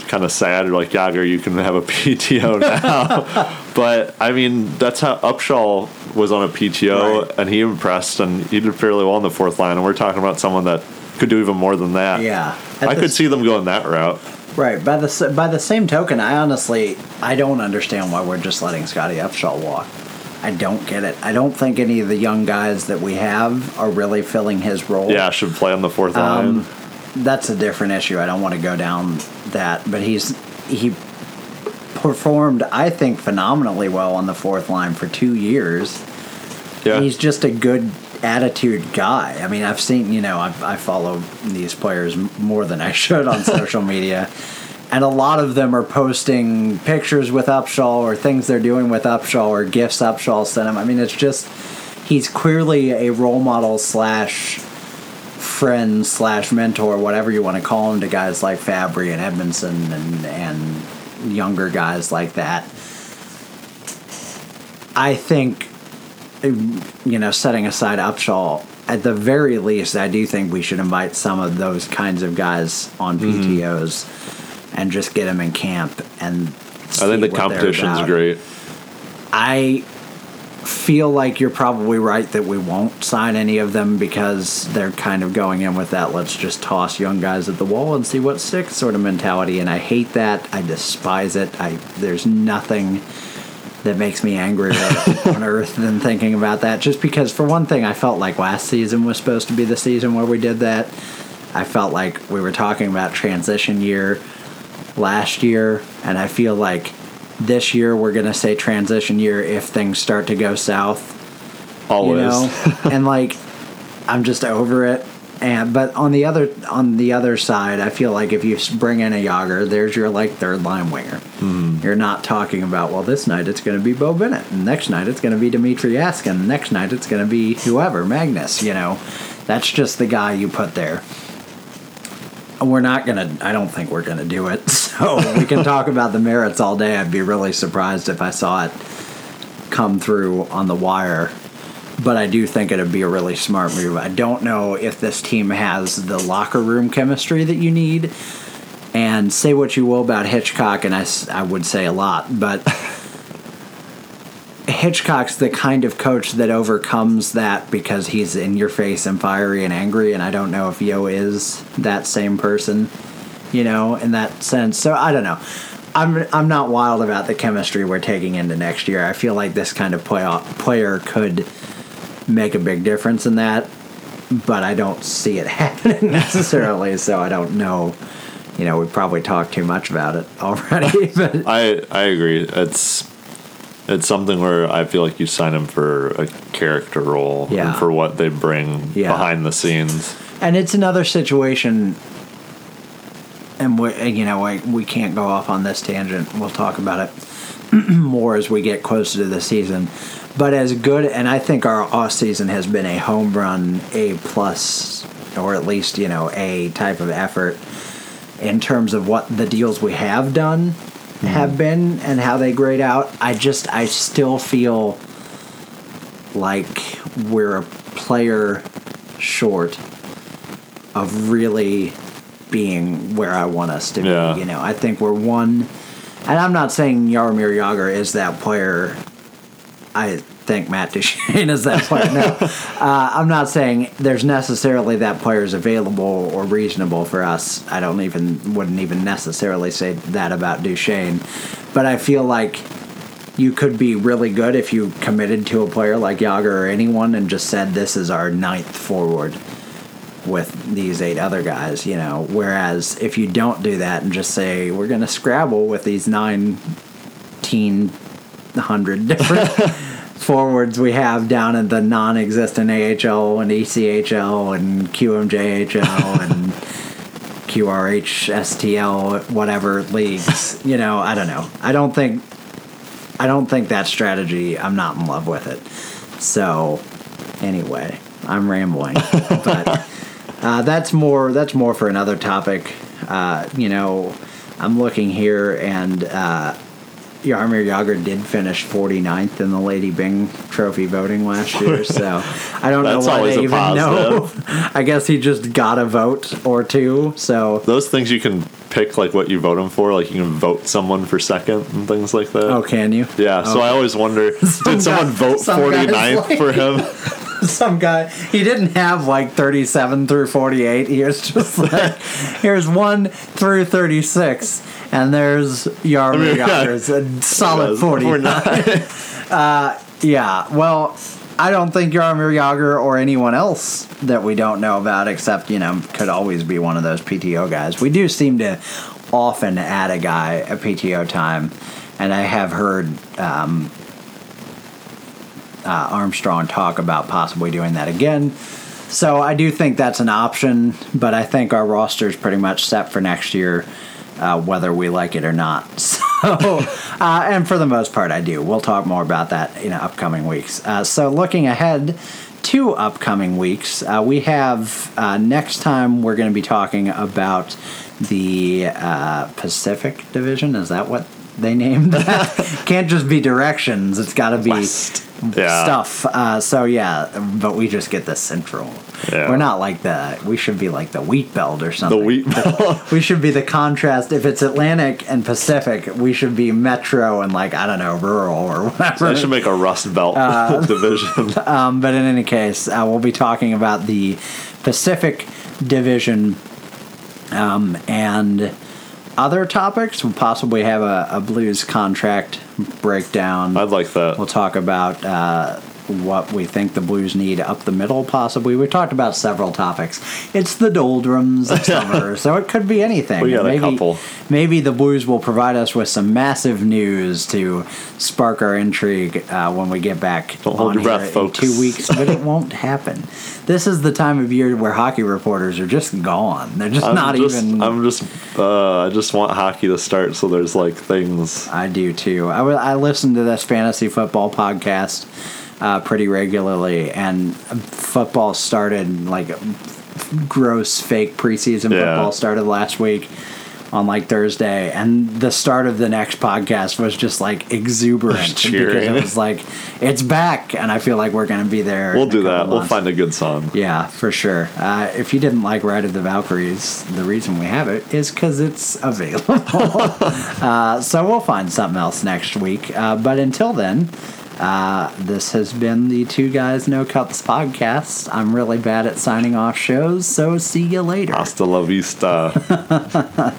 kind of sad, or like, Jagr, you can have a P T O now. But I mean, that's how Upshaw was on a P T O, right. And he impressed, and he did fairly well in the fourth line. And we're talking about someone that could do even more than that. Yeah, I could see them going that route. Right. By the by the same token, I honestly I don't understand why we're just letting Scotty Upshaw walk. I don't get it. I don't think any of the young guys that we have are really filling his role. Yeah, should play on the fourth um, line. That's a different issue. I don't want to go down that, but he's he performed, I think, phenomenally well on the fourth line for two years. Yeah. He's just a good attitude guy. I mean, I've seen, you know, I've, I follow these players more than I should on social media, and a lot of them are posting pictures with Upshaw or things they're doing with Upshaw or gifts Upshaw sent him. I mean, it's just, he's clearly a role model slash friend slash mentor, whatever you want to call him, to guys like Fabry and Edmondson and and younger guys like that. I think, you know, setting aside Upshaw, at the very least, I do think we should invite some of those kinds of guys on P T Os mm-hmm. and just get them in camp. And I think the competition's great. I feel like you're probably right that we won't sign any of them because they're kind of going in with that let's just toss young guys at the wall and see what sticks sort of mentality, and I hate that. I despise it. I there's nothing that makes me angrier on earth than thinking about that, just because, for one thing, I felt like last season was supposed to be the season where we did that. I felt like we were talking about transition year last year, and I feel like this year we're going to say transition year if things start to go south. Always. You know? And, like, I'm just over it. And But on the other on the other side, I feel like if you bring in a Jagr, there's your, like, third-line winger. Mm. You're not talking about, well, this night it's going to be Bo Bennett, and next night it's going to be Dmitri Askin, and next night it's going to be whoever, Magnus, you know. That's just the guy you put there. We're not going to, I don't think we're going to do it. So we can talk about the merits all day. I'd be really surprised if I saw it come through on the wire. But I do think it would be a really smart move. I don't know if this team has the locker room chemistry that you need. And say what you will about Hitchcock, and I, I would say a lot, but Hitchcock's the kind of coach that overcomes that because he's in your face and fiery and angry, and I don't know if Yo is that same person, you know, in that sense. So I don't know. I'm I'm not wild about the chemistry we're taking into next year. I feel like this kind of playoff player could make a big difference in that, but I don't see it happening necessarily, so I don't know you know, we probably talked too much about it already. But I I agree. It's it's something where I feel like you sign them for a character role yeah. and for what they bring yeah. behind the scenes. And it's another situation, and we, you know, I, we can't go off on this tangent. We'll talk about it more as we get closer to the season. But as good, and I think our offseason has been a home run, A plus, or at least, you know, A type of effort in terms of what the deals we have done mm-hmm. have been and how they grade out. I just, I still feel like we're a player short of really being where I want us to yeah. be. You know, I think we're one, and I'm not saying Jaromir Jagr is that player. I think Matt Duchene is that player. No, uh, I'm not saying there's necessarily that player is available or reasonable for us. I don't even wouldn't even necessarily say that about Duchene, but I feel like you could be really good if you committed to a player like Jagr or anyone and just said this is our ninth forward with these eight other guys, you know. Whereas if you don't do that and just say we're going to scrabble with these nineteen hundred different forwards we have down in the non-existent A H L and E C H L and Q M J H L and Q R H S T L whatever leagues, you know, I don't know. I don't think I don't think that strategy, I'm not in love with it. So anyway, I'm rambling. But uh, that's more that's more for another topic. Uh, you know, I'm looking here and uh Jaromir Jagr did finish forty-ninth in the Lady Byng Trophy voting last year, so I don't know why they even know. I guess he just got a vote or two. So those things you can pick, like what you vote him for. Like you can vote someone for second and things like that. Oh, can you? Yeah. Okay. So I always wonder, some did someone guy, vote some forty-ninth like, for him? Some guy. He didn't have like thirty-seven through forty-eight. He was just like, here's one through thirty-six. And there's Jaromir Jagr's a solid forty. uh, yeah, well, I don't think Jaromir Jagr or anyone else that we don't know about, except, you know, could always be one of those P T O guys. We do seem to often add a guy at P T O time, and I have heard um, uh, Armstrong talk about possibly doing that again. So I do think that's an option, but I think our roster's pretty much set for next year. Uh, whether we like it or not. So, uh, and for the most part, I do. We'll talk more about that in upcoming weeks. Uh, so looking ahead to upcoming weeks, uh, we have uh, next time we're going to be talking about the uh, Pacific Division. Is that what they named that? Can't just be directions. It's got to be West. Stuff. Yeah. Uh, so, yeah, but we just get the Central. Yeah. We're not like the, we should be like the Wheat Belt or something. The Wheat Belt. We should be the contrast. If it's Atlantic and Pacific, we should be Metro and like, I don't know, rural or whatever. So they should make a Rust Belt uh, division. Um, but in any case, uh, we'll be talking about the Pacific Division um, and other topics. We'll possibly have a, a Blues contract breakdown. I'd like that. We'll talk about uh, what we think the Blues need up the middle, possibly. We've talked about several topics. It's the doldrums of summer, so it could be anything. We got maybe, a couple. Maybe the Blues will provide us with some massive news to spark our intrigue uh, when we get back. Don't hold your breath, folks. Two weeks, but it won't happen. This is the time of year where hockey reporters are just gone. They're just I'm not just, even. I'm just. Uh, I just want hockey to start, so there's like things. I do too. I, I listen to this fantasy football podcast. Uh, pretty regularly, and football started like f- gross fake preseason yeah. football started last week on like Thursday, and the start of the next podcast was just like exuberant because it was like it's back, and I feel like we're gonna be there. We'll do that. We'll find a good song. Yeah, for sure. Uh, if you didn't like Ride of the Valkyries, the reason we have it is because it's available. uh, so we'll find something else next week. Uh, but until then. Uh, this has been the Two Guys No Cups podcast. I'm really bad at signing off shows, so see you later. Hasta la vista.